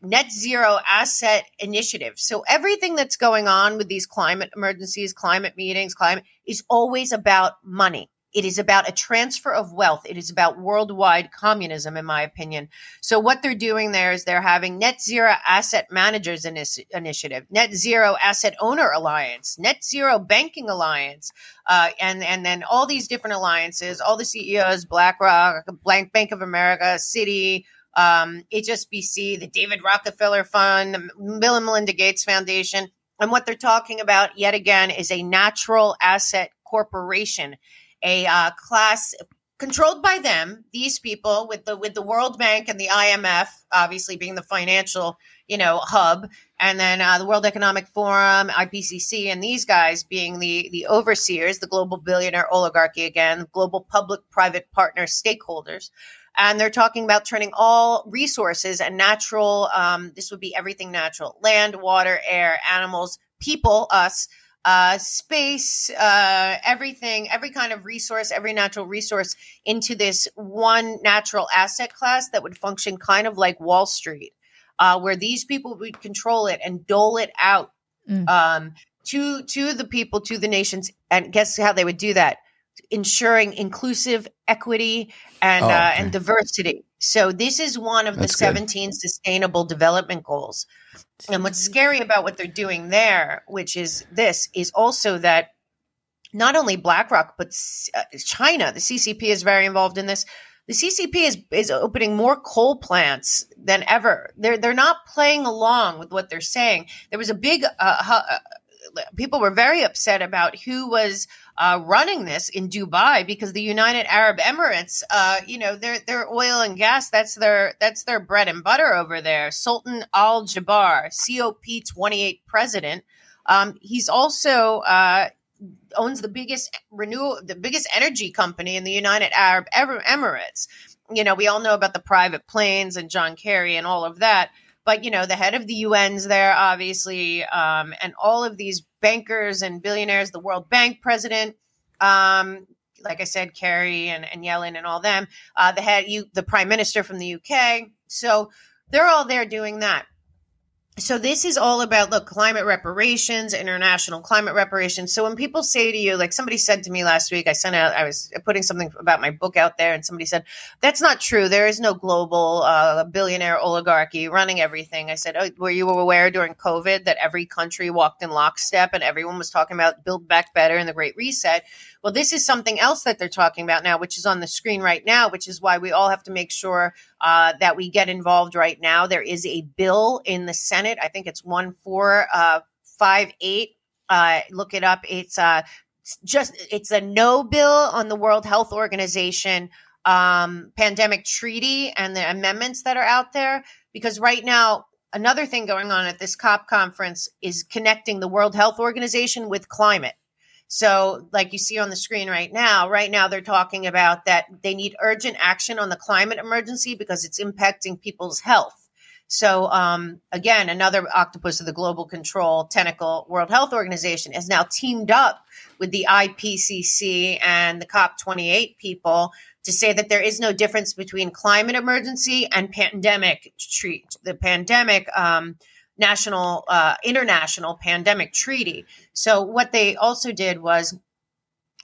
net zero asset initiative. So everything that's going on with these climate emergencies, climate meetings, is always about money. It is about a transfer of wealth. It is about worldwide communism, in my opinion. So what they're doing there is they're having Net Zero Asset Managers Initiative, Net Zero Asset Owner Alliance, Net Zero Banking Alliance, and then all these different alliances, all the CEOs, BlackRock, Bank of America, Citi, HSBC, the David Rockefeller Fund, the Bill and Melinda Gates Foundation. And what they're talking about yet again is a natural asset corporation, a class controlled by them, these people with the World Bank and the IMF, obviously being the financial, hub, and then the World Economic Forum, IPCC, and these guys being the overseers, the global billionaire oligarchy again, global public-private partner stakeholders. And they're talking about turning all resources and natural, this would be everything natural, land, water, air, animals, people, us, space, everything, every kind of resource, every natural resource into this one natural asset class that would function kind of like Wall Street, where these people would control it and dole it out to the people, to the nations. And guess how they would do that? Ensuring inclusive equity and diversity. So this is one of the 17 sustainable development goals. And what's scary about what they're doing there, which is this, is also that not only BlackRock, but China, the CCP is very involved in this. The CCP is opening more coal plants than ever. They're not playing along with what they're saying. There was a big people were very upset about who was running this in Dubai, because the United Arab Emirates, their oil and gas, that's their bread and butter over there. Sultan Al Jaber, COP28 president. He's also owns the biggest energy company in the United Arab Emirates. You know, we all know about the private planes and John Kerry and all of that. But, you know, the head of the UN's there, obviously, and all of these bankers and billionaires, the World Bank president, like I said, Kerry and Yellen and all them, the prime minister from the UK. So they're all there doing that. So this is all about, look, climate reparations, international climate reparations. So when people say to you, like somebody said to me last week, I was putting something about my book out there, and somebody said, that's not true. There is no global billionaire oligarchy running everything. I said, oh, were you aware during COVID that every country walked in lockstep and everyone was talking about Build Back Better and the Great Reset? Well, this is something else that they're talking about now, which is on the screen right now, which is why we all have to make sure that we get involved right now. There is a bill in the Senate. I think it's 1458. Look it up. It's a no bill on the World Health Organization pandemic treaty and the amendments that are out there. Because right now, another thing going on at this COP conference is connecting the World Health Organization with climate. So like you see on the screen right now, they're talking about that they need urgent action on the climate emergency because it's impacting people's health. So again, another octopus of the global control tentacle, World Health Organization, has now teamed up with the IPCC and the COP28 people to say that there is no difference between climate emergency and pandemic treat the pandemic international pandemic treaty. So what they also did was,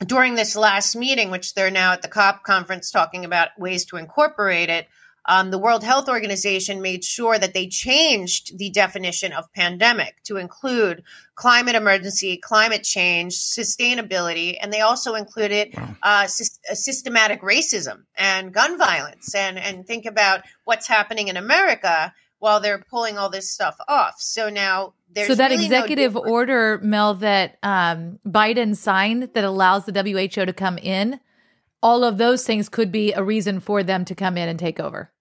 during this last meeting, which they're now at the COP conference talking about ways to incorporate it, the World Health Organization made sure that they changed the definition of pandemic to include climate emergency, climate change, sustainability, and they also included systematic racism and gun violence. And think about what's happening in America while they're pulling all this stuff off. So now there's that really executive order, Mel, that Biden signed that allows the WHO to come in. All of those things could be a reason for them to come in and take over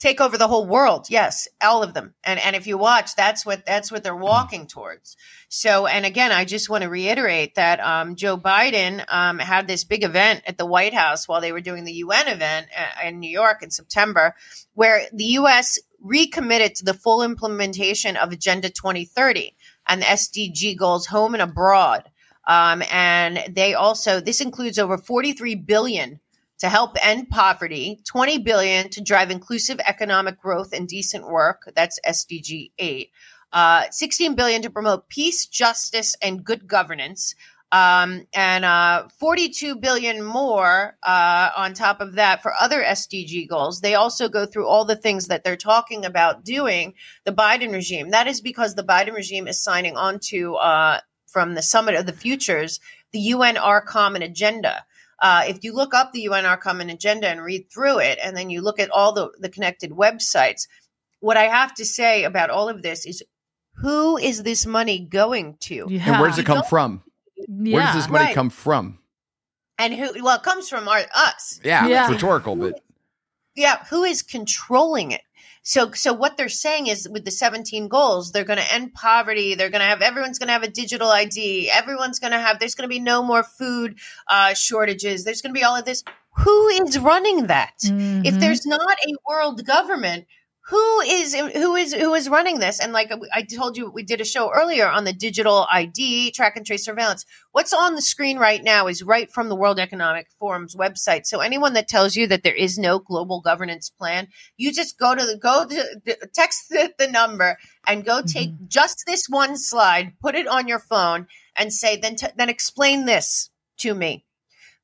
the whole world. Yes, all of them. And if you watch, that's what they're walking towards. So, and again, I just want to reiterate that Joe Biden had this big event at the White House while they were doing the UN event in New York in September, where the U.S. recommitted to the full implementation of Agenda 2030 and the SDG goals home and abroad. And they also, this includes over $43 billion to help end poverty, $20 billion to drive inclusive economic growth and decent work. That's SDG 8. $16 billion to promote peace, justice, and good governance. And $42 billion more on top of that for other SDG goals. They also go through all the things that they're talking about doing, the Biden regime. That is because the Biden regime is signing on to from the Summit of the Futures, the UNR Common Agenda. If you look up the UNR Common Agenda and read through it, and then you look at all the connected websites, what I have to say about all of this is, who is this money going to? Yeah. And where does it come from? Yeah. Where does this money come from? And who? Well, it comes from us. Yeah, it's rhetorical, but who is controlling it? So what they're saying is, with the 17 goals, they're going to end poverty. They're going to have, everyone's going to have a digital ID. Everyone's going to have, there's going to be no more food shortages. There's going to be all of this. who is running that? Mm-hmm. If there's not a world government, who is running this? And like I told you, we did a show earlier on the digital ID, track and trace surveillance. What's on the screen right now is right from the World Economic Forum's website. So anyone that tells you that there is no global governance plan, you just text the number and go take just this one slide, put it on your phone, and say then explain this to me,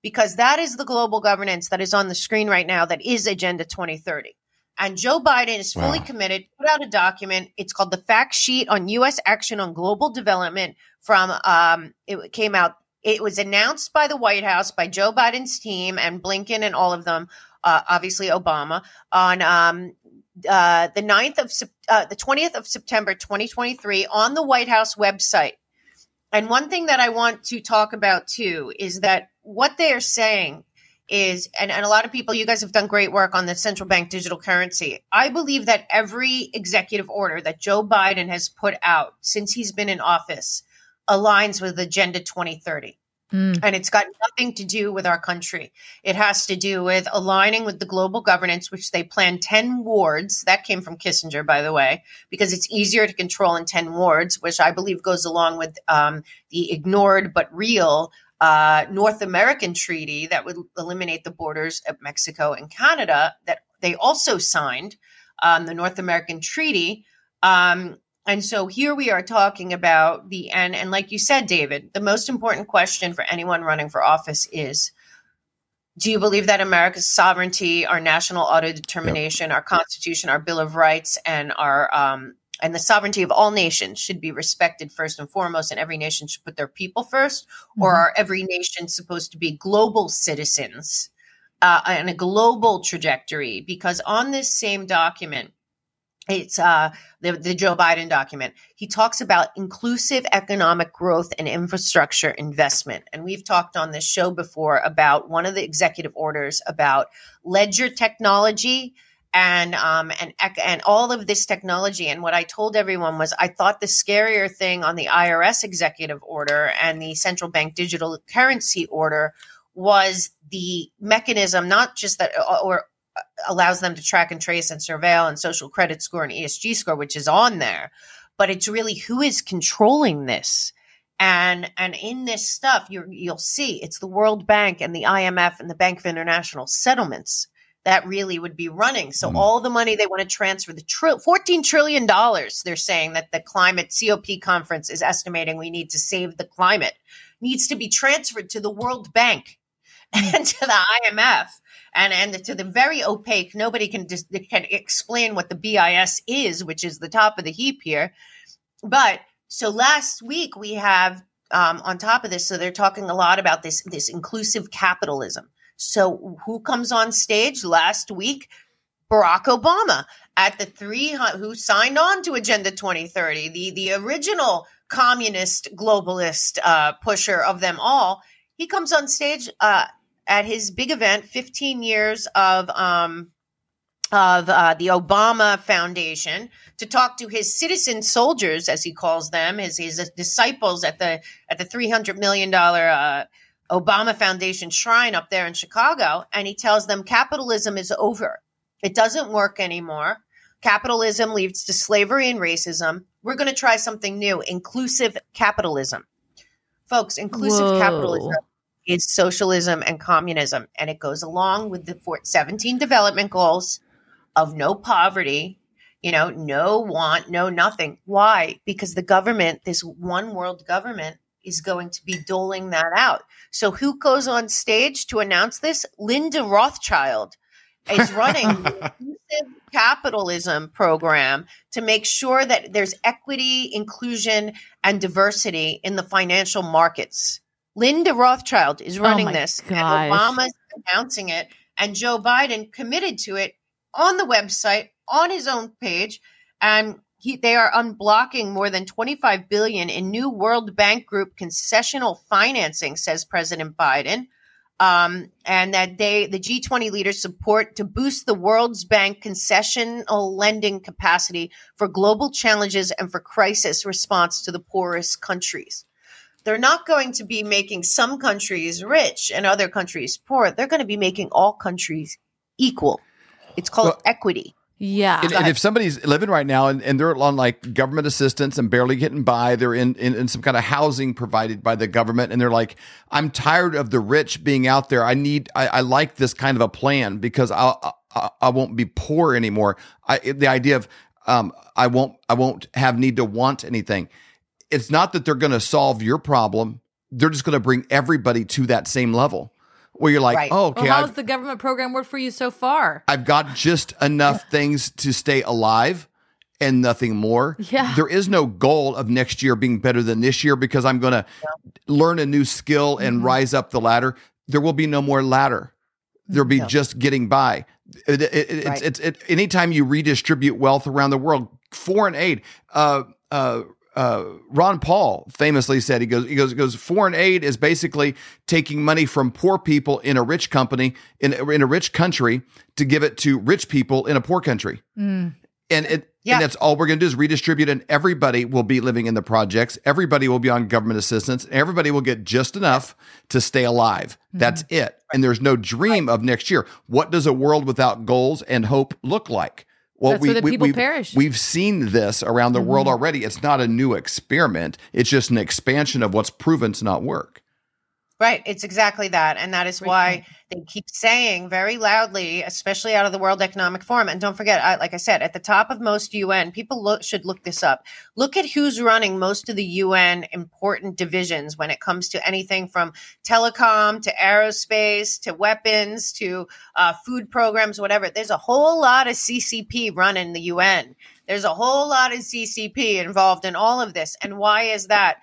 because that is the global governance that is on the screen right now. That is Agenda 2030. And Joe Biden is fully committed, put out a document. It's called the Fact Sheet on U.S. Action on Global Development from it came out. It was announced by the White House, by Joe Biden's team and Blinken and all of them, obviously Obama, on the 20th of September, 2023 on the White House website. And one thing that I want to talk about, too, is that what they are saying is, and a lot of people, you guys have done great work on the central bank digital currency. I believe that every executive order that Joe Biden has put out since he's been in office aligns with Agenda 2030. And it's got nothing to do with our country. It has to do with aligning with the global governance, which they plan 10 wards. That came from Kissinger, by the way, because it's easier to control in 10 wards, which I believe goes along with the ignored but real North American treaty that would eliminate the borders of Mexico and Canada that they also signed, the North American treaty. And so here we are talking about the end. And like you said, David, the most important question for anyone running for office is, do you believe that America's sovereignty, our national autodetermination, our Constitution, our Bill of Rights, and our and the sovereignty of all nations should be respected first and foremost, and every nation should put their people first? Or are every nation supposed to be global citizens and a global trajectory? Because on this same document, it's the Joe Biden document, he talks about inclusive economic growth and infrastructure investment. And we've talked on this show before about one of the executive orders about ledger technology and all of this technology. And what I told everyone was, I thought the scarier thing on the IRS executive order and the central bank digital currency order was the mechanism, not just that, or allows them to track and trace and surveil and social credit score and ESG score, which is on there, but it's really who is controlling this. And in this stuff, you'll see it's the World Bank and the IMF and the Bank of International Settlements that really would be running. So all the money they want to transfer, the $14 trillion, they're saying that the climate COP conference is estimating we need to save the climate, needs to be transferred to the World Bank and to the IMF and to the very opaque, nobody can explain what the BIS is, which is the top of the heap here. But so last week we have on top of this, so they're talking a lot about this inclusive capitalism. So who comes on stage last week? Barack Obama at the 300, who signed on to Agenda 2030, the original communist globalist pusher of them all. He comes on stage at his big event, 15 years of the Obama Foundation, to talk to his citizen soldiers, as he calls them, his disciples at the $300 million Obama Foundation shrine up there in Chicago, and he tells them capitalism is over. It doesn't work anymore. Capitalism leads to slavery and racism. We're going to try something new, inclusive capitalism. Folks, inclusive capitalism is socialism and communism, and it goes along with the 17 development goals of no poverty, no want, no nothing. Why? Because the government, this one world government, is going to be doling that out. So who goes on stage to announce this? Linda Rothschild is running the inclusive capitalism program to make sure that there's equity, inclusion, and diversity in the financial markets. Linda Rothschild is running this, and Obama's announcing it, and Joe Biden committed to it on the website, on his own page, and they are unblocking more than $25 billion in new World Bank Group concessional financing, says President Biden, and that the G20 leaders support to boost the World's Bank concessional lending capacity for global challenges and for crisis response to the poorest countries. They're not going to be making some countries rich and other countries poor. They're going to be making all countries equal. It's called equity. Yeah. And if somebody's living right now and they're on like government assistance and barely getting by, they're in some kind of housing provided by the government. And they're like, I'm tired of the rich being out there. I like this kind of a plan because I won't be poor anymore. The idea of I won't have need to want anything. It's not that they're going to solve your problem. They're just going to bring everybody to that same level. Where you're like, right. Oh, okay. Well, how's the government program worked for you so far? I've got just enough things to stay alive and nothing more. Yeah. There is no goal of next year being better than this year because I'm going to learn a new skill and rise up the ladder. There will be no more ladder. There'll be just getting by. Anytime you redistribute wealth around the world, foreign aid, Ron Paul famously said, he goes, foreign aid is basically taking money from poor people in a rich company, in a rich country to give it to rich people in a poor country. Mm. And that's all we're going to do is redistribute, and everybody will be living in the projects. Everybody will be on government assistance. Everybody will get just enough to stay alive. Mm-hmm. That's it. And there's no dream of next year. What does a world without goals and hope look like? Well, that's where the people perish. We've seen this around the world already. It's not a new experiment. It's just an expansion of what's proven to not work. Right. It's exactly that. And that is why they keep saying very loudly, especially out of the World Economic Forum. And don't forget, like I said, at the top of most UN, people should look this up. Look at who's running most of the UN important divisions when it comes to anything from telecom to aerospace to weapons to food programs, whatever. There's a whole lot of CCP running the UN. There's a whole lot of CCP involved in all of this. And why is that?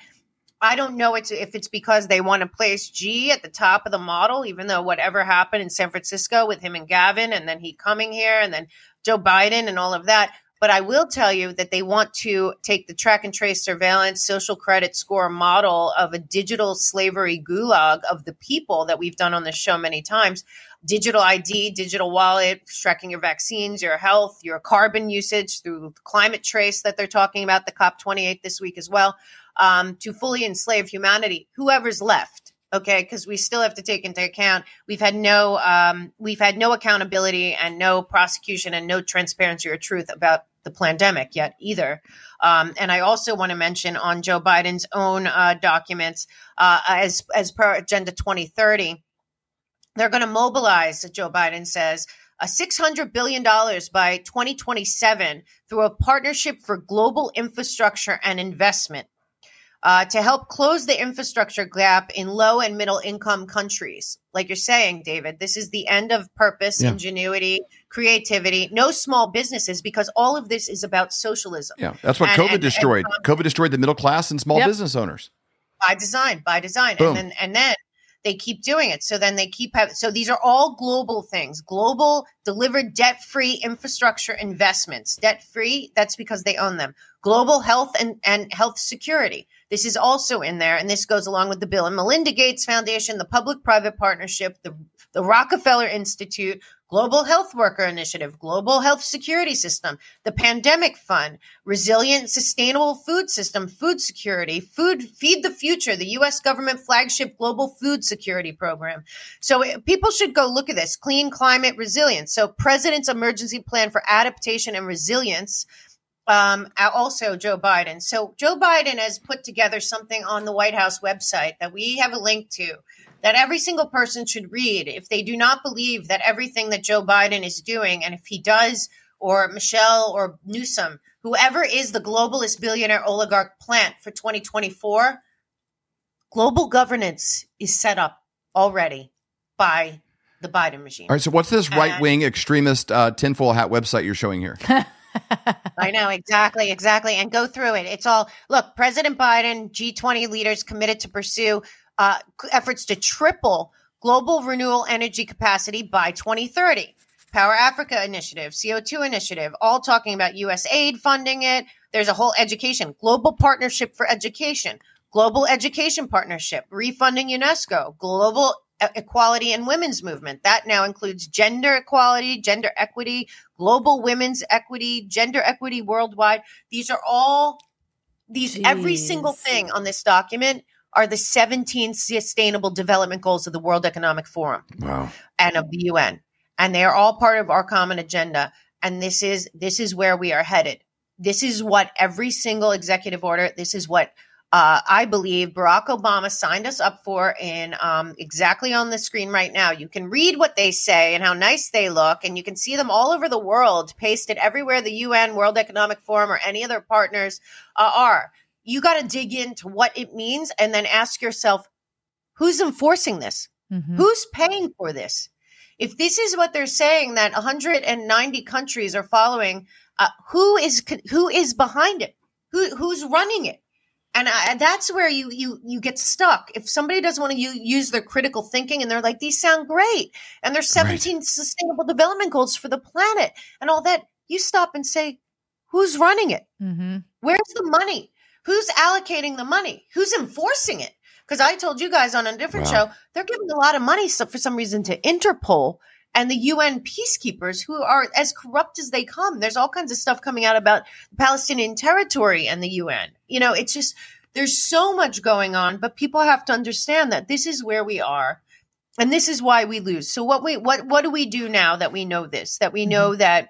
I don't know if it's because they want to place Xi at the top of the model, even though whatever happened in San Francisco with him and Gavin, and then he coming here, and then Joe Biden and all of that. But I will tell you that they want to take the track and trace surveillance, social credit score model of a digital slavery gulag of the people that we've done on this show many times. Digital ID, digital wallet, tracking your vaccines, your health, your carbon usage through climate trace that they're talking about, the COP28 this week as well, to fully enslave humanity, whoever's left. Okay, because we still have to take into account we've had no accountability and no prosecution and no transparency or truth about the pandemic yet either. And I also want to mention on Joe Biden's own documents as per Agenda 2030, they're going to mobilize, Joe Biden says, $600 billion by 2027 through a partnership for global infrastructure and investment. To help close the infrastructure gap in low and middle income countries. Like you're saying, David, this is the end of purpose, ingenuity, creativity, no small businesses, because all of this is about socialism. Yeah, that's what COVID destroyed. COVID destroyed the middle class and small business owners. By design. Boom. And then they keep doing it. So then they keep having, so these are all global things, global delivered debt-free infrastructure investments, debt-free. That's because they own them. Global health and health security. This is also in there, and this goes along with the Bill and Melinda Gates Foundation, the Public-Private Partnership, the Rockefeller Institute, Global Health Worker Initiative, Global Health Security System, the Pandemic Fund, Resilient Sustainable Food System, Food Security, Feed the Future, the U.S. government flagship Global Food Security Program. So people should go look at this, Clean Climate Resilience. So President's Emergency Plan for Adaptation and Resilience, also Joe Biden. So Joe Biden has put together something on the White House website that we have a link to that every single person should read if they do not believe that everything that Joe Biden is doing. And if he does, or Michelle or Newsom, whoever is the globalist billionaire oligarch plant for 2024, global governance is set up already by the Biden regime. All right. So what's this right-wing extremist tinfoil hat website you're showing here? I know. Exactly. And go through it. It's all, look, President Biden, G20 leaders committed to pursue efforts to triple global renewable energy capacity by 2030. Power Africa Initiative, CO2 Initiative, all talking about USAID funding it. There's a whole education, Global Partnership for Education, Global Education Partnership, refunding UNESCO, Global Equality and Women's Movement. That now includes gender equality, gender equity, global women's equity, gender equity worldwide. These are all, every single thing on this document are the 17 Sustainable Development Goals of the World Economic Forum and of the UN. And they are all part of our common agenda. And this is where we are headed. This is what every single executive order, this is what I believe Barack Obama signed us up for, and exactly on the screen right now. You can read what they say and how nice they look, and you can see them all over the world, pasted everywhere the UN, World Economic Forum, or any other partners are. You got to dig into what it means and then ask yourself, who's enforcing this? Mm-hmm. Who's paying for this? If this is what they're saying, that 190 countries are following, who is behind it? Who's running it? And that's where you get stuck. If somebody doesn't want to use their critical thinking and they're like, these sound great, and there's 17 Sustainable Development Goals for the planet and all that, you stop and say, who's running it? Mm-hmm. Where's the money? Who's allocating the money? Who's enforcing it? Because I told you guys on a different show, they're giving a lot of money for some reason to Interpol and the UN peacekeepers, who are as corrupt as they come. There's all kinds of stuff coming out about the Palestinian territory and the UN. You know, it's just, there's so much going on, but people have to understand that this is where we are and this is why we lose. So what do we do now that we know this, that we know that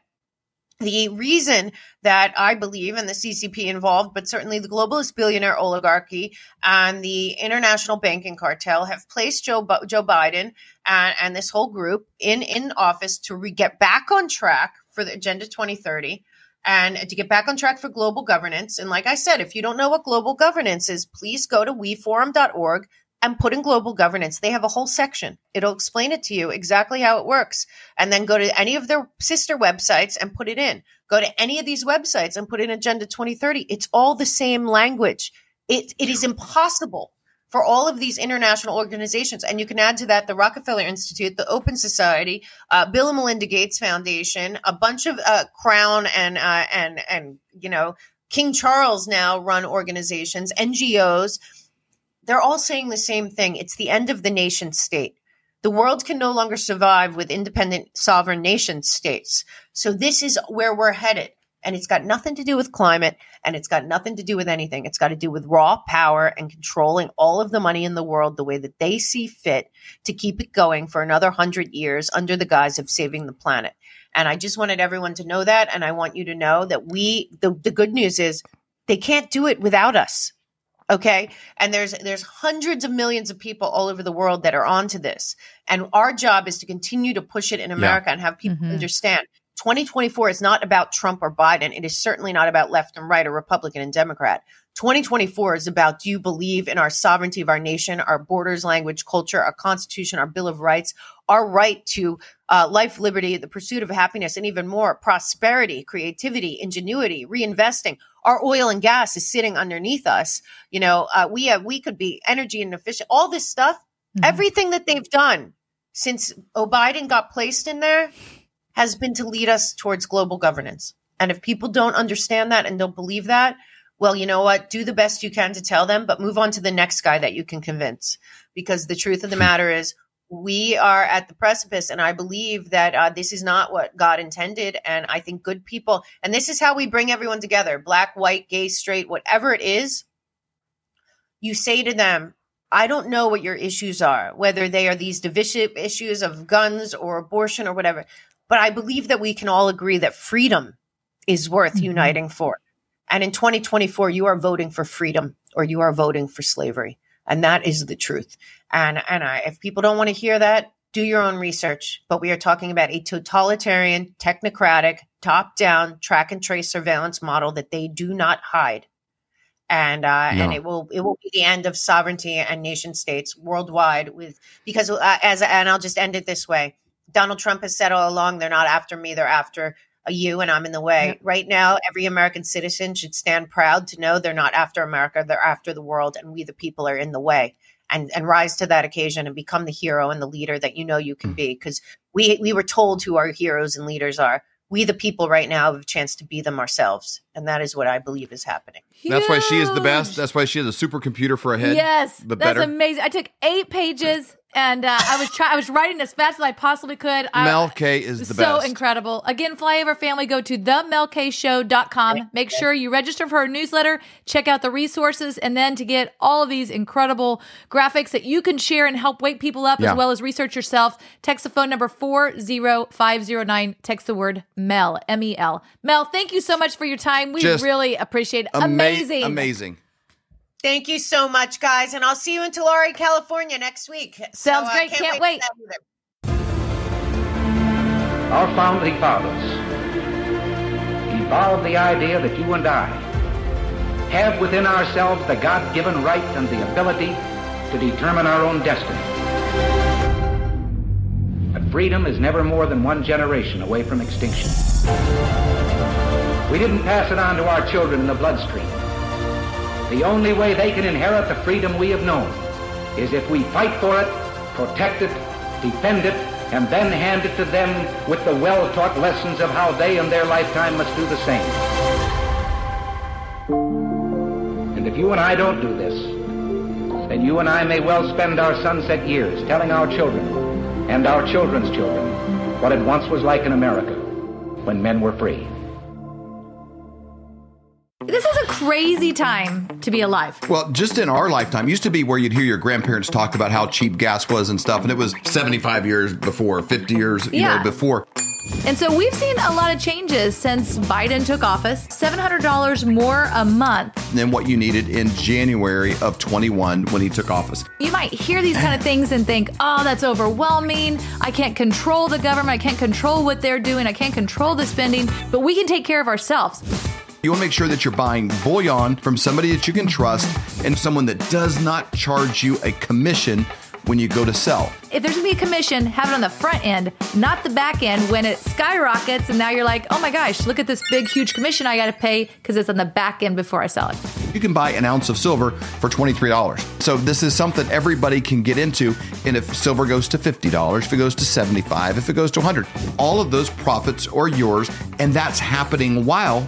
the reason that I believe, and the CCP involved, but certainly the globalist billionaire oligarchy and the international banking cartel, have placed Joe Biden and this whole group in office to get back on track for the Agenda 2030 and to get back on track for global governance. And like I said, if you don't know what global governance is, please go to weforum.org and put in global governance. They have a whole section. It'll explain it to you exactly how it works. And then go to any of their sister websites and put it in. Go to any of these websites and put in Agenda 2030. It's all the same language. It is impossible for all of these international organizations. And you can add to that the Rockefeller Institute, the Open Society, Bill and Melinda Gates Foundation, a bunch of Crown and you know, King Charles now run organizations, NGOs. They're all saying the same thing. It's the end of the nation state. The world can no longer survive with independent sovereign nation states. So this is where we're headed. And it's got nothing to do with climate, and it's got nothing to do with anything. It's got to do with raw power and controlling all of the money in the world the way that they see fit to keep it going for another 100 years under the guise of saving the planet. And I just wanted everyone to know that. And I want you to know that the good news is they can't do it without us. OK, and there's hundreds of millions of people all over the world that are onto this. And our job is to continue to push it in America and have people understand 2024 is not about Trump or Biden. It is certainly not about left and right or Republican and Democrat. 2024 is about, do you believe in our sovereignty of our nation, our borders, language, culture, our Constitution, our Bill of Rights, our right to life, liberty, the pursuit of happiness, and even more, prosperity, creativity, ingenuity, reinvesting. Our oil and gas is sitting underneath us. You know, we could be energy and efficient, all this stuff. Mm-hmm. Everything that they've done since Biden got placed in there has been to lead us towards global governance. And if people don't understand that and don't believe that, well, you know what? Do the best you can to tell them, but move on to the next guy that you can convince. Because the truth of the matter is, we are at the precipice, and I believe that this is not what God intended. And I think good people, and this is how we bring everyone together, black, white, gay, straight, whatever it is, you say to them, I don't know what your issues are, whether they are these divisive issues of guns or abortion or whatever, but I believe that we can all agree that freedom is worth uniting for. And in 2024, you are voting for freedom or you are voting for slavery. And that is the truth. And if people don't want to hear that, do your own research. But we are talking about a totalitarian, technocratic, top-down, track and trace surveillance model that they do not hide. And it will be the end of sovereignty and nation states worldwide. Because I'll just end it this way: Donald Trump has said all along, they're not after me, they're after you, and I'm in the way. Yep. Right now, every American citizen should stand proud to know they're not after America, they're after the world, and we the people are in the way. And rise to that occasion and become the hero and the leader that you know you can be. Because we were told who our heroes and leaders are. We the people right now have a chance to be them ourselves. And that is what I believe is happening. Huge. That's why she is the best. That's why she has a supercomputer for a head. Yes, that's better. Amazing. I took 8 pages and I was writing as fast as I possibly could. Mel K is the best. So incredible. Again, Flyover family, go to themelkshow.com. Make sure you register for her newsletter, check out the resources, and then to get all of these incredible graphics that you can share and help wake people up as well as research yourself, text the phone number 40509. Text the word Mel, M-E-L. Mel, thank you so much for your time. We just really appreciate it. Amazing. Thank you so much, guys. And I'll see you in Tulare, California next week. Sounds great. Can't wait. Our founding fathers evolved the idea that you and I have within ourselves the God-given right and the ability to determine our own destiny. But freedom is never more than one generation away from extinction. We didn't pass it on to our children in the bloodstream. The only way they can inherit the freedom we have known is if we fight for it, protect it, defend it, and then hand it to them with the well-taught lessons of how they in their lifetime must do the same. And if you and I don't do this, then you and I may well spend our sunset years telling our children and our children's children what it once was like in America when men were free. This is a crazy time to be alive. Well, just in our lifetime, used to be where you'd hear your grandparents talk about how cheap gas was and stuff. And it was 75 years before, 50 years you know, before. And so we've seen a lot of changes since Biden took office, $700 more a month than what you needed in January of 21 when he took office. You might hear these kind of things and think, oh, that's overwhelming. I can't control the government. I can't control what they're doing. I can't control the spending, but we can take care of ourselves. You want to make sure that you're buying bullion from somebody that you can trust and someone that does not charge you a commission when you go to sell. If there's going to be a commission, have it on the front end, not the back end when it skyrockets. And now you're like, oh my gosh, look at this big, huge commission I got to pay because it's on the back end before I sell it. You can buy an ounce of silver for $23. So this is something everybody can get into. And if silver goes to $50, if it goes to $75, if it goes to $100, all of those profits are yours. And that's happening while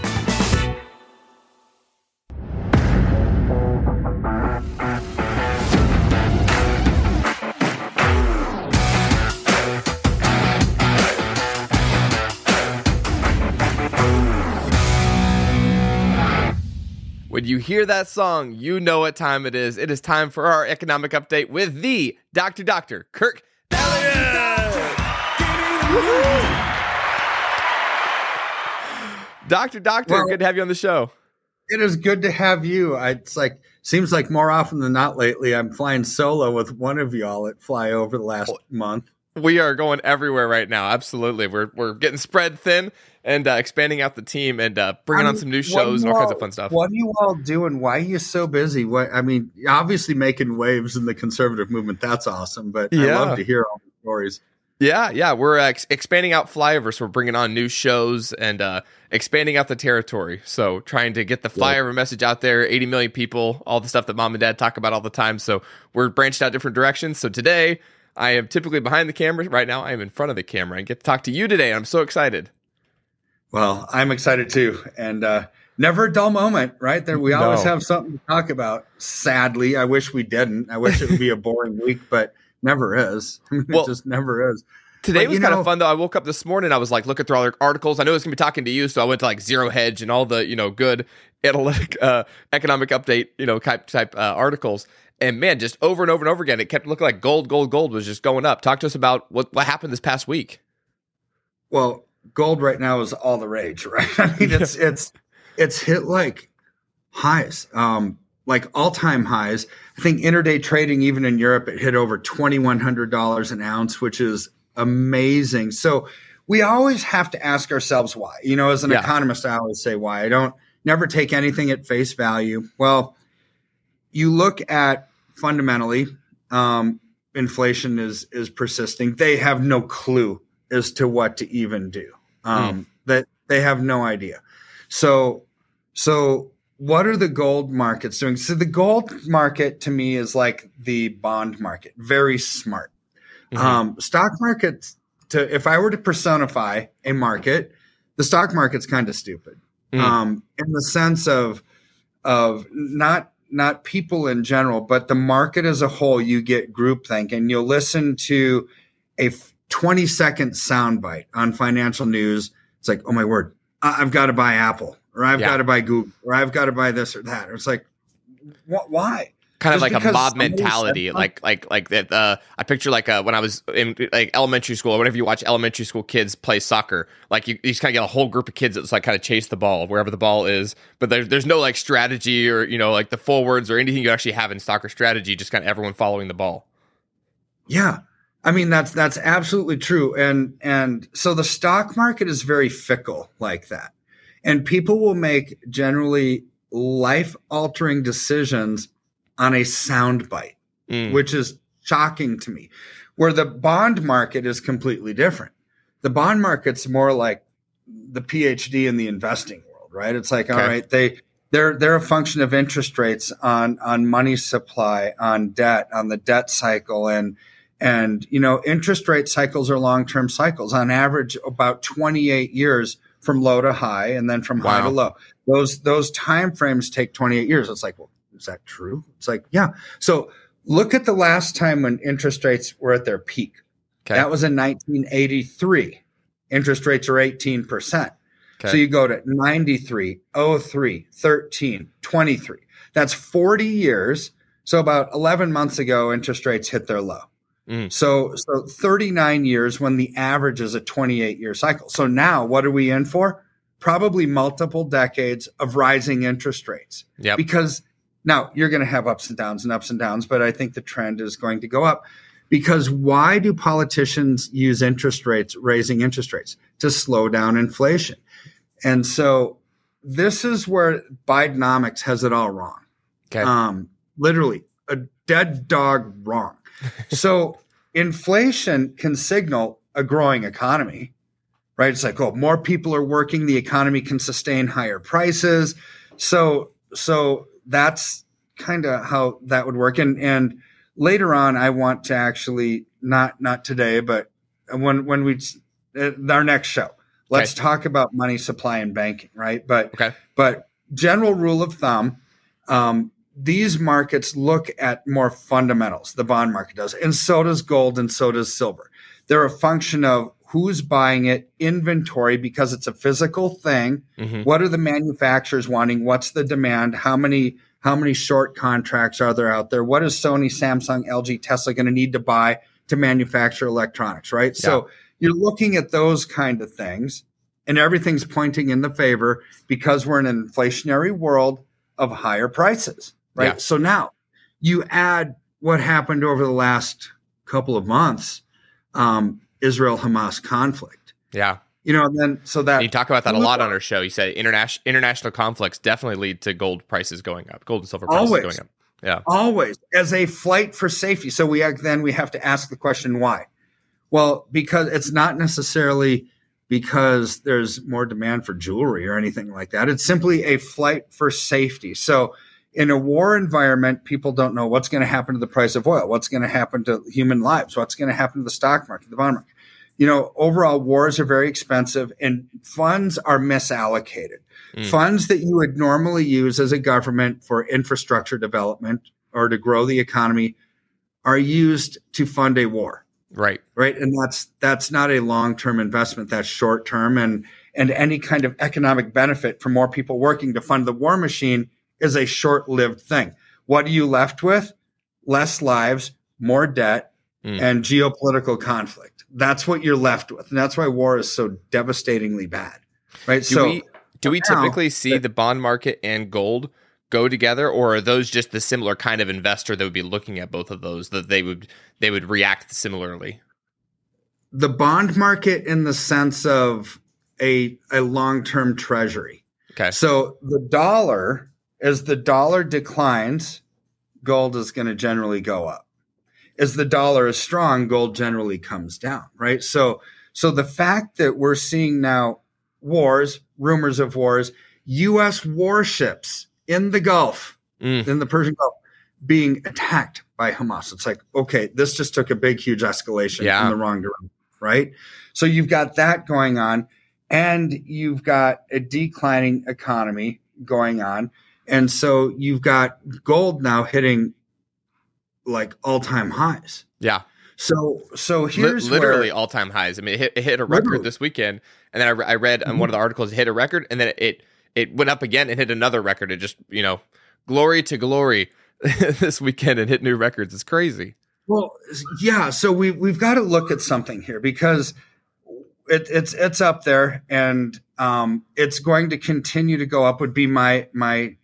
When you hear that song, you know what time it is. It is time for our economic update with the Dr. Kirk Elliott. Dr. Well, good to have you on the show. It is good to have you. It's like, seems like more often than not lately, I'm flying solo with one of y'all at Flyover the last month. We are going everywhere right now. Absolutely. We're getting spread thin and expanding out the team and bringing on some new shows and all kinds of fun stuff. What are you all doing? Why are you so busy? Obviously making waves in the conservative movement. That's awesome. But I love to hear all the stories. Yeah. We're expanding out Flyover. So we're bringing on new shows and expanding out the territory. So trying to get the Flyover message out there, 80 million people, all the stuff that mom and dad talk about all the time. So we're branched out different directions. So today, I am typically behind the camera. Right now, I am in front of the camera. I get to talk to you today. I'm so excited. Well, I'm excited too. And never a dull moment, right? We always have something to talk about. Sadly, I wish we didn't. I wish it would be a boring week, but never is. It just never is. Today was kind of fun, though. I woke up this morning. I was like looking through all the articles. I knew I was going to be talking to you, so I went to like Zero Hedge and all the good analytic economic update type articles. And man, just over and over and over again, it kept looking like gold was just going up. Talk to us about what happened this past week. Well, gold right now is all the rage, right? I mean, it's hit like highs, like all-time highs. I think interday trading, even in Europe, it hit over $2,100 an ounce, which is amazing. So we always have to ask ourselves why. As an economist, I always say why. I don't never take anything at face value. Well, you look at fundamentally inflation is persisting, they have no clue as to what to even do. That they have no idea. So what are the gold markets doing? So the gold market to me is like the bond market, very smart. Stock markets, if I were to personify a market, the stock market's kind of stupid, in the sense of not people in general, but the market as a whole. You get groupthink, and you'll listen to a 20-second soundbite on financial news. It's like, oh my word, I've got to buy Apple, or I've got to buy Google, or I've got to buy this or that. Or it's like, why? Kind of like a mob mentality, like that. I picture when I was in elementary school, or whenever you watch elementary school kids play soccer, like you just kind of get a whole group of kids that's kind of chase the ball wherever the ball is. But there's no strategy or the forwards or anything you actually have in soccer strategy. Just kind of everyone following the ball. Yeah, I mean that's absolutely true, and so the stock market is very fickle like that, and people will make generally life-altering decisions on a soundbite, which is shocking to me, where the bond market is completely different. The bond market's more like the PhD in the investing world, right? It's like, okay, all right, they're a function of interest rates on money supply, on debt, on the debt cycle. And, interest rate cycles are long-term cycles, on average about 28 years from low to high, and then from high to low. Those timeframes take 28 years. It's like, well, is that true? It's like, yeah. So look at the last time when interest rates were at their peak. Okay. That was in 1983. Interest rates are 18%. Okay. So you go to 93, 03, 13, 23. That's 40 years. So about 11 months ago, interest rates hit their low. So 39 years when the average is a 28-year cycle. So now what are we in for? Probably multiple decades of rising interest rates. Yeah. Because now, you're going to have ups and downs, but I think the trend is going to go up. Because why do politicians use raising interest rates? To slow down inflation. And so this is where Bidenomics has it all wrong. Okay. Literally, a dead dog wrong. So inflation can signal a growing economy, right? It's like, oh, more people are working, the economy can sustain higher prices. So that's kind of how that would work. And later on, I want to actually, not today, but when we, our next show, let's talk about money supply and banking, right? But general rule of thumb, these markets look at more fundamentals, the bond market does, and so does gold and so does silver. They're a function of who's buying it, inventory, because it's a physical thing. What are the manufacturers wanting? What's the demand? How many short contracts are there out there? What is Sony, Samsung, LG, Tesla going to need to buy to manufacture electronics, right? Yeah. So you're looking at those kind of things, and everything's pointing in the favor because we're in an inflationary world of higher prices, right? Yeah. So now you add what happened over the last couple of months, Israel-Hamas conflict. Yeah. And then so that... And you talk about that a lot on our show. You say international conflicts definitely lead to gold prices going up, gold and silver prices going up. Yeah. Always. As a flight for safety. So we have to ask the question, why? Well, because it's not necessarily because there's more demand for jewelry or anything like that. It's simply a flight for safety. So in a war environment, people don't know what's going to happen to the price of oil, what's going to happen to human lives, what's going to happen to the stock market, the bond market. Overall, wars are very expensive and funds are misallocated. Funds that you would normally use as a government for infrastructure development or to grow the economy are used to fund a war. Right. And that's not a long-term investment. That's short-term. And any kind of economic benefit for more people working to fund the war machine is a short-lived thing. What are you left with? Less lives, more debt, and geopolitical conflict. That's what you're left with. And that's why war is so devastatingly bad, right? Typically see the bond market and gold go together, or are those just the similar kind of investor that would be looking at both of those, that they would react similarly? The bond market in the sense of a long-term treasury. Okay. So the dollar... As the dollar declines, gold is going to generally go up. as the dollar is strong, gold generally comes down, right? So the fact that we're seeing now wars, rumors of wars, U.S. warships in the Gulf, in the Persian Gulf, being attacked by Hamas. It's like, okay, this just took a big, huge escalation in the wrong direction, right? So you've got that going on, and you've got a declining economy going on. And so you've got gold now hitting like all-time highs. Yeah. So here's literally all-time highs. I mean, it hit a record this weekend, and then I read on one of the articles, it hit a record, and then it went up again and hit another record. It just, you know, glory to glory this weekend and hit new records. It's crazy. Well, yeah. So we've got to look at something here, because it's up there, and it's going to continue to go up. Would be my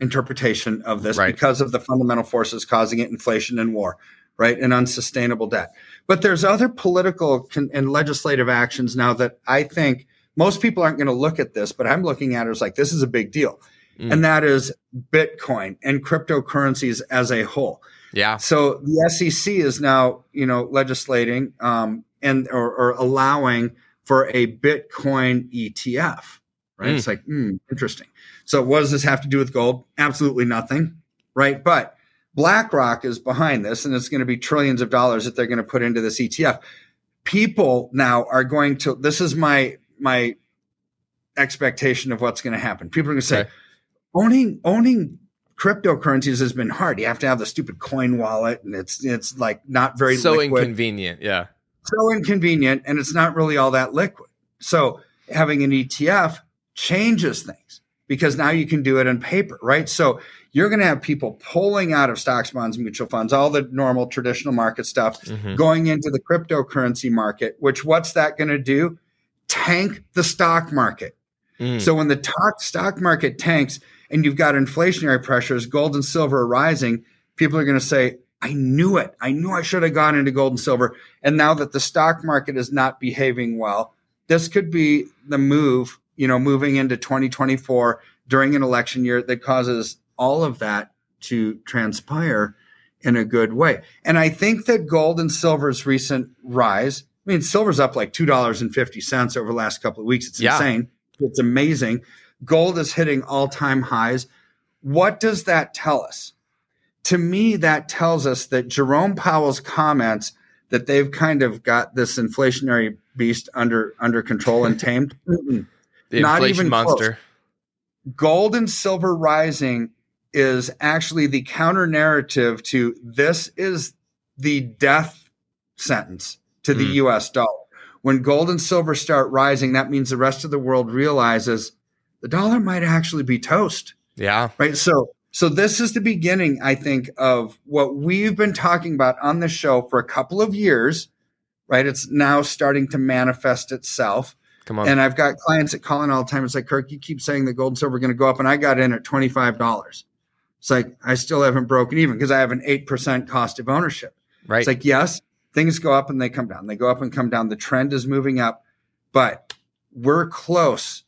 interpretation of this, right, because of the fundamental forces causing it: inflation and war, right, and unsustainable debt. But there's other political and legislative actions now that I think most people aren't going to look at this, but I'm looking at it as like, this is a big deal. And that is Bitcoin and cryptocurrencies as a whole. Yeah. So the SEC is now, you know, legislating and allowing for a Bitcoin ETF, right? It's like, interesting. So what does this have to do with gold? Absolutely nothing, right? But BlackRock is behind this, and it's going to be trillions of dollars that they're going to put into this ETF. People now are going to, this is my expectation of what's going to happen. People are going to say, okay, owning cryptocurrencies has been hard. You have to have the stupid coin wallet, and it's like not very liquid. Inconvenient. Yeah. So inconvenient, and it's not really all that liquid. So having an ETF changes things, because now you can do it on paper, right? So you're going to have people pulling out of stocks, bonds, mutual funds, all the normal traditional market stuff, going into the cryptocurrency market, which what's that going to do? Tank the stock market. So when the stock market tanks and you've got inflationary pressures, gold and silver are rising, people are going to say, I knew it. I knew I should have gone into gold and silver. And now that the stock market is not behaving well, this could be the move, you know, moving into 2024 during an election year that causes all of that to transpire in a good way. And I think that gold and silver's recent rise, I mean, silver's up like $2.50 over the last couple of weeks. It's insane. It's amazing. Gold is hitting all-time highs. What does that tell us? To me, that tells us that Jerome Powell's comments that they've kind of got this inflationary beast under control and tamed. The not inflation even monster. Close. Gold and silver rising is actually the counter narrative to this is the death sentence to the U.S. dollar. When gold and silver start rising, that means the rest of the world realizes the dollar might actually be toast. Yeah. Right. So this is the beginning, I think, of what we've been talking about on the show for a couple of years, right? It's now starting to manifest itself. Come on. And I've got clients that call in all the time. It's like, Kirk, you keep saying the gold and silver are going to go up, and I got in at $25. It's like, I still haven't broken even because I have an 8% cost of ownership. Right. It's like, yes, things go up and they come down. They go up and come down. The trend is moving up, but we're close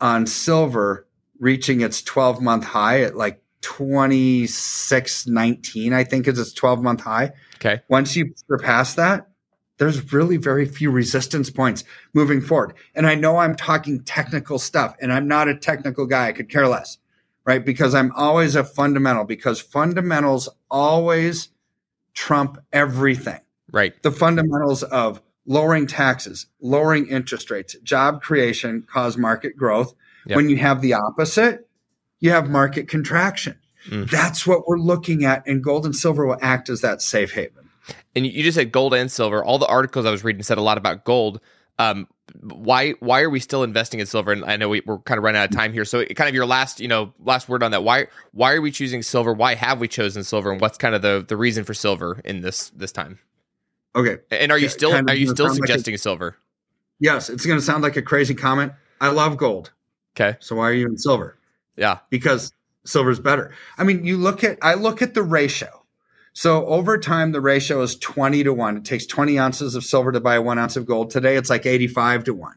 on silver reaching its 12-month high at like 2619, I think, is its 12-month high. Okay. Once you surpass that, there's really very few resistance points moving forward. And I know I'm talking technical stuff, and I'm not a technical guy. I could care less, right? Because I'm always a fundamental, because fundamentals always trump everything. Right. The fundamentals of lowering taxes, lowering interest rates, job creation cause market growth. Yep. When you have the opposite, you have market contraction. That's what we're looking at, and gold and silver will act as that safe haven. And you just said gold and silver. All the articles I was reading said a lot about gold. Why are we still investing in silver? And I know we're kind of running out of time here. So kind of your last word on that. Why are we choosing silver? Why have we chosen silver? And what's kind of the reason for silver in this time? Okay. And are you still suggesting silver? Yes, it's going to sound like a crazy comment. I love gold. Okay. So why are you in silver? Yeah. Because silver's better. I mean, I look at the ratio. So over time, the ratio is 20-1. It takes 20 ounces of silver to buy 1 ounce of gold. Today, it's like 85-1. Okay.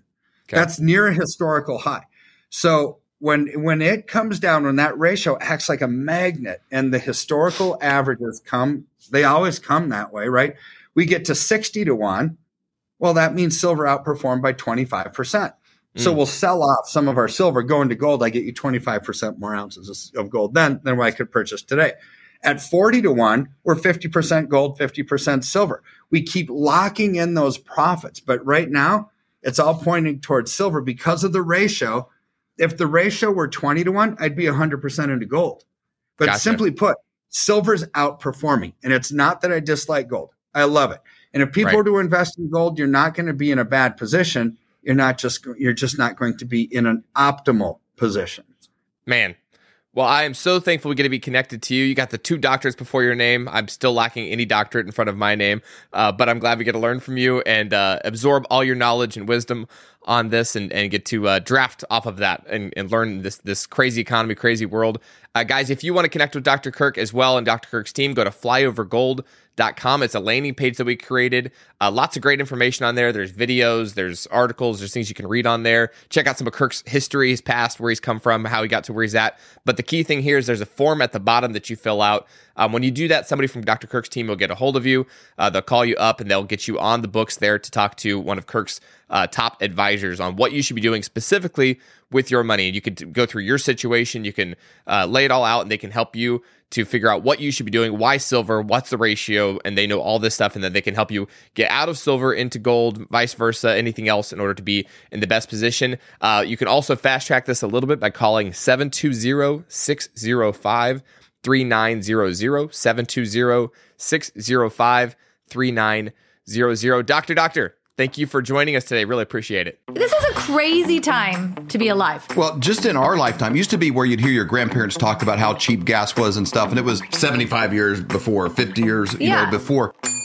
That's near a historical high. So when it comes down, when that ratio acts like a magnet and the historical averages come, they always come that way, right? We get to 60 to 1. Well, that means silver outperformed by 25%. So we'll sell off some of our silver, go into gold. I get you 25% more ounces of gold than what I could purchase today. At 40 to 1, we're 50% gold, 50% silver. We keep locking in those profits. But right now, it's all pointing towards silver because of the ratio. If the ratio were 20 to 1, I'd be 100% into gold. But simply put, silver's outperforming. And it's not that I dislike gold. I love it. And if people are to invest in gold, you're not going to be in a bad position. You're just not going to be in an optimal position. Man. Well, I am so thankful we get to be connected to you. You got the two doctorates before your name. I'm still lacking any doctorate in front of my name, but I'm glad we get to learn from you and absorb all your knowledge and wisdom on this and get to draft off of that and learn this crazy economy, crazy world. Guys, if you want to connect with Dr. Kirk as well and Dr. Kirk's team, go to flyovergold.com. It's a landing page that we created. Lots of great information on there. There's videos, there's articles, there's things you can read on there. Check out some of Kirk's history, his past, where he's come from, how he got to where he's at. But the key thing here is there's a form at the bottom that you fill out. When you do that, somebody from Dr. Kirk's team will get a hold of you. They'll call you up and they'll get you on the books there to talk to one of Kirk's top advisors on what you should be doing specifically with your money. And you can go through your situation. You can lay it all out and they can help you to figure out what you should be doing, why silver, what's the ratio, and they know all this stuff, and then they can help you get out of silver into gold, vice versa, anything else in order to be in the best position. You can also fast track this a little bit by calling 720-605-3900, 720-605-3900. Doctor, thank you for joining us today. Really appreciate it. This is a crazy time to be alive. Well, just in our lifetime, it used to be where you'd hear your grandparents talk about how cheap gas was and stuff. And it was 75 years before, 50 years before.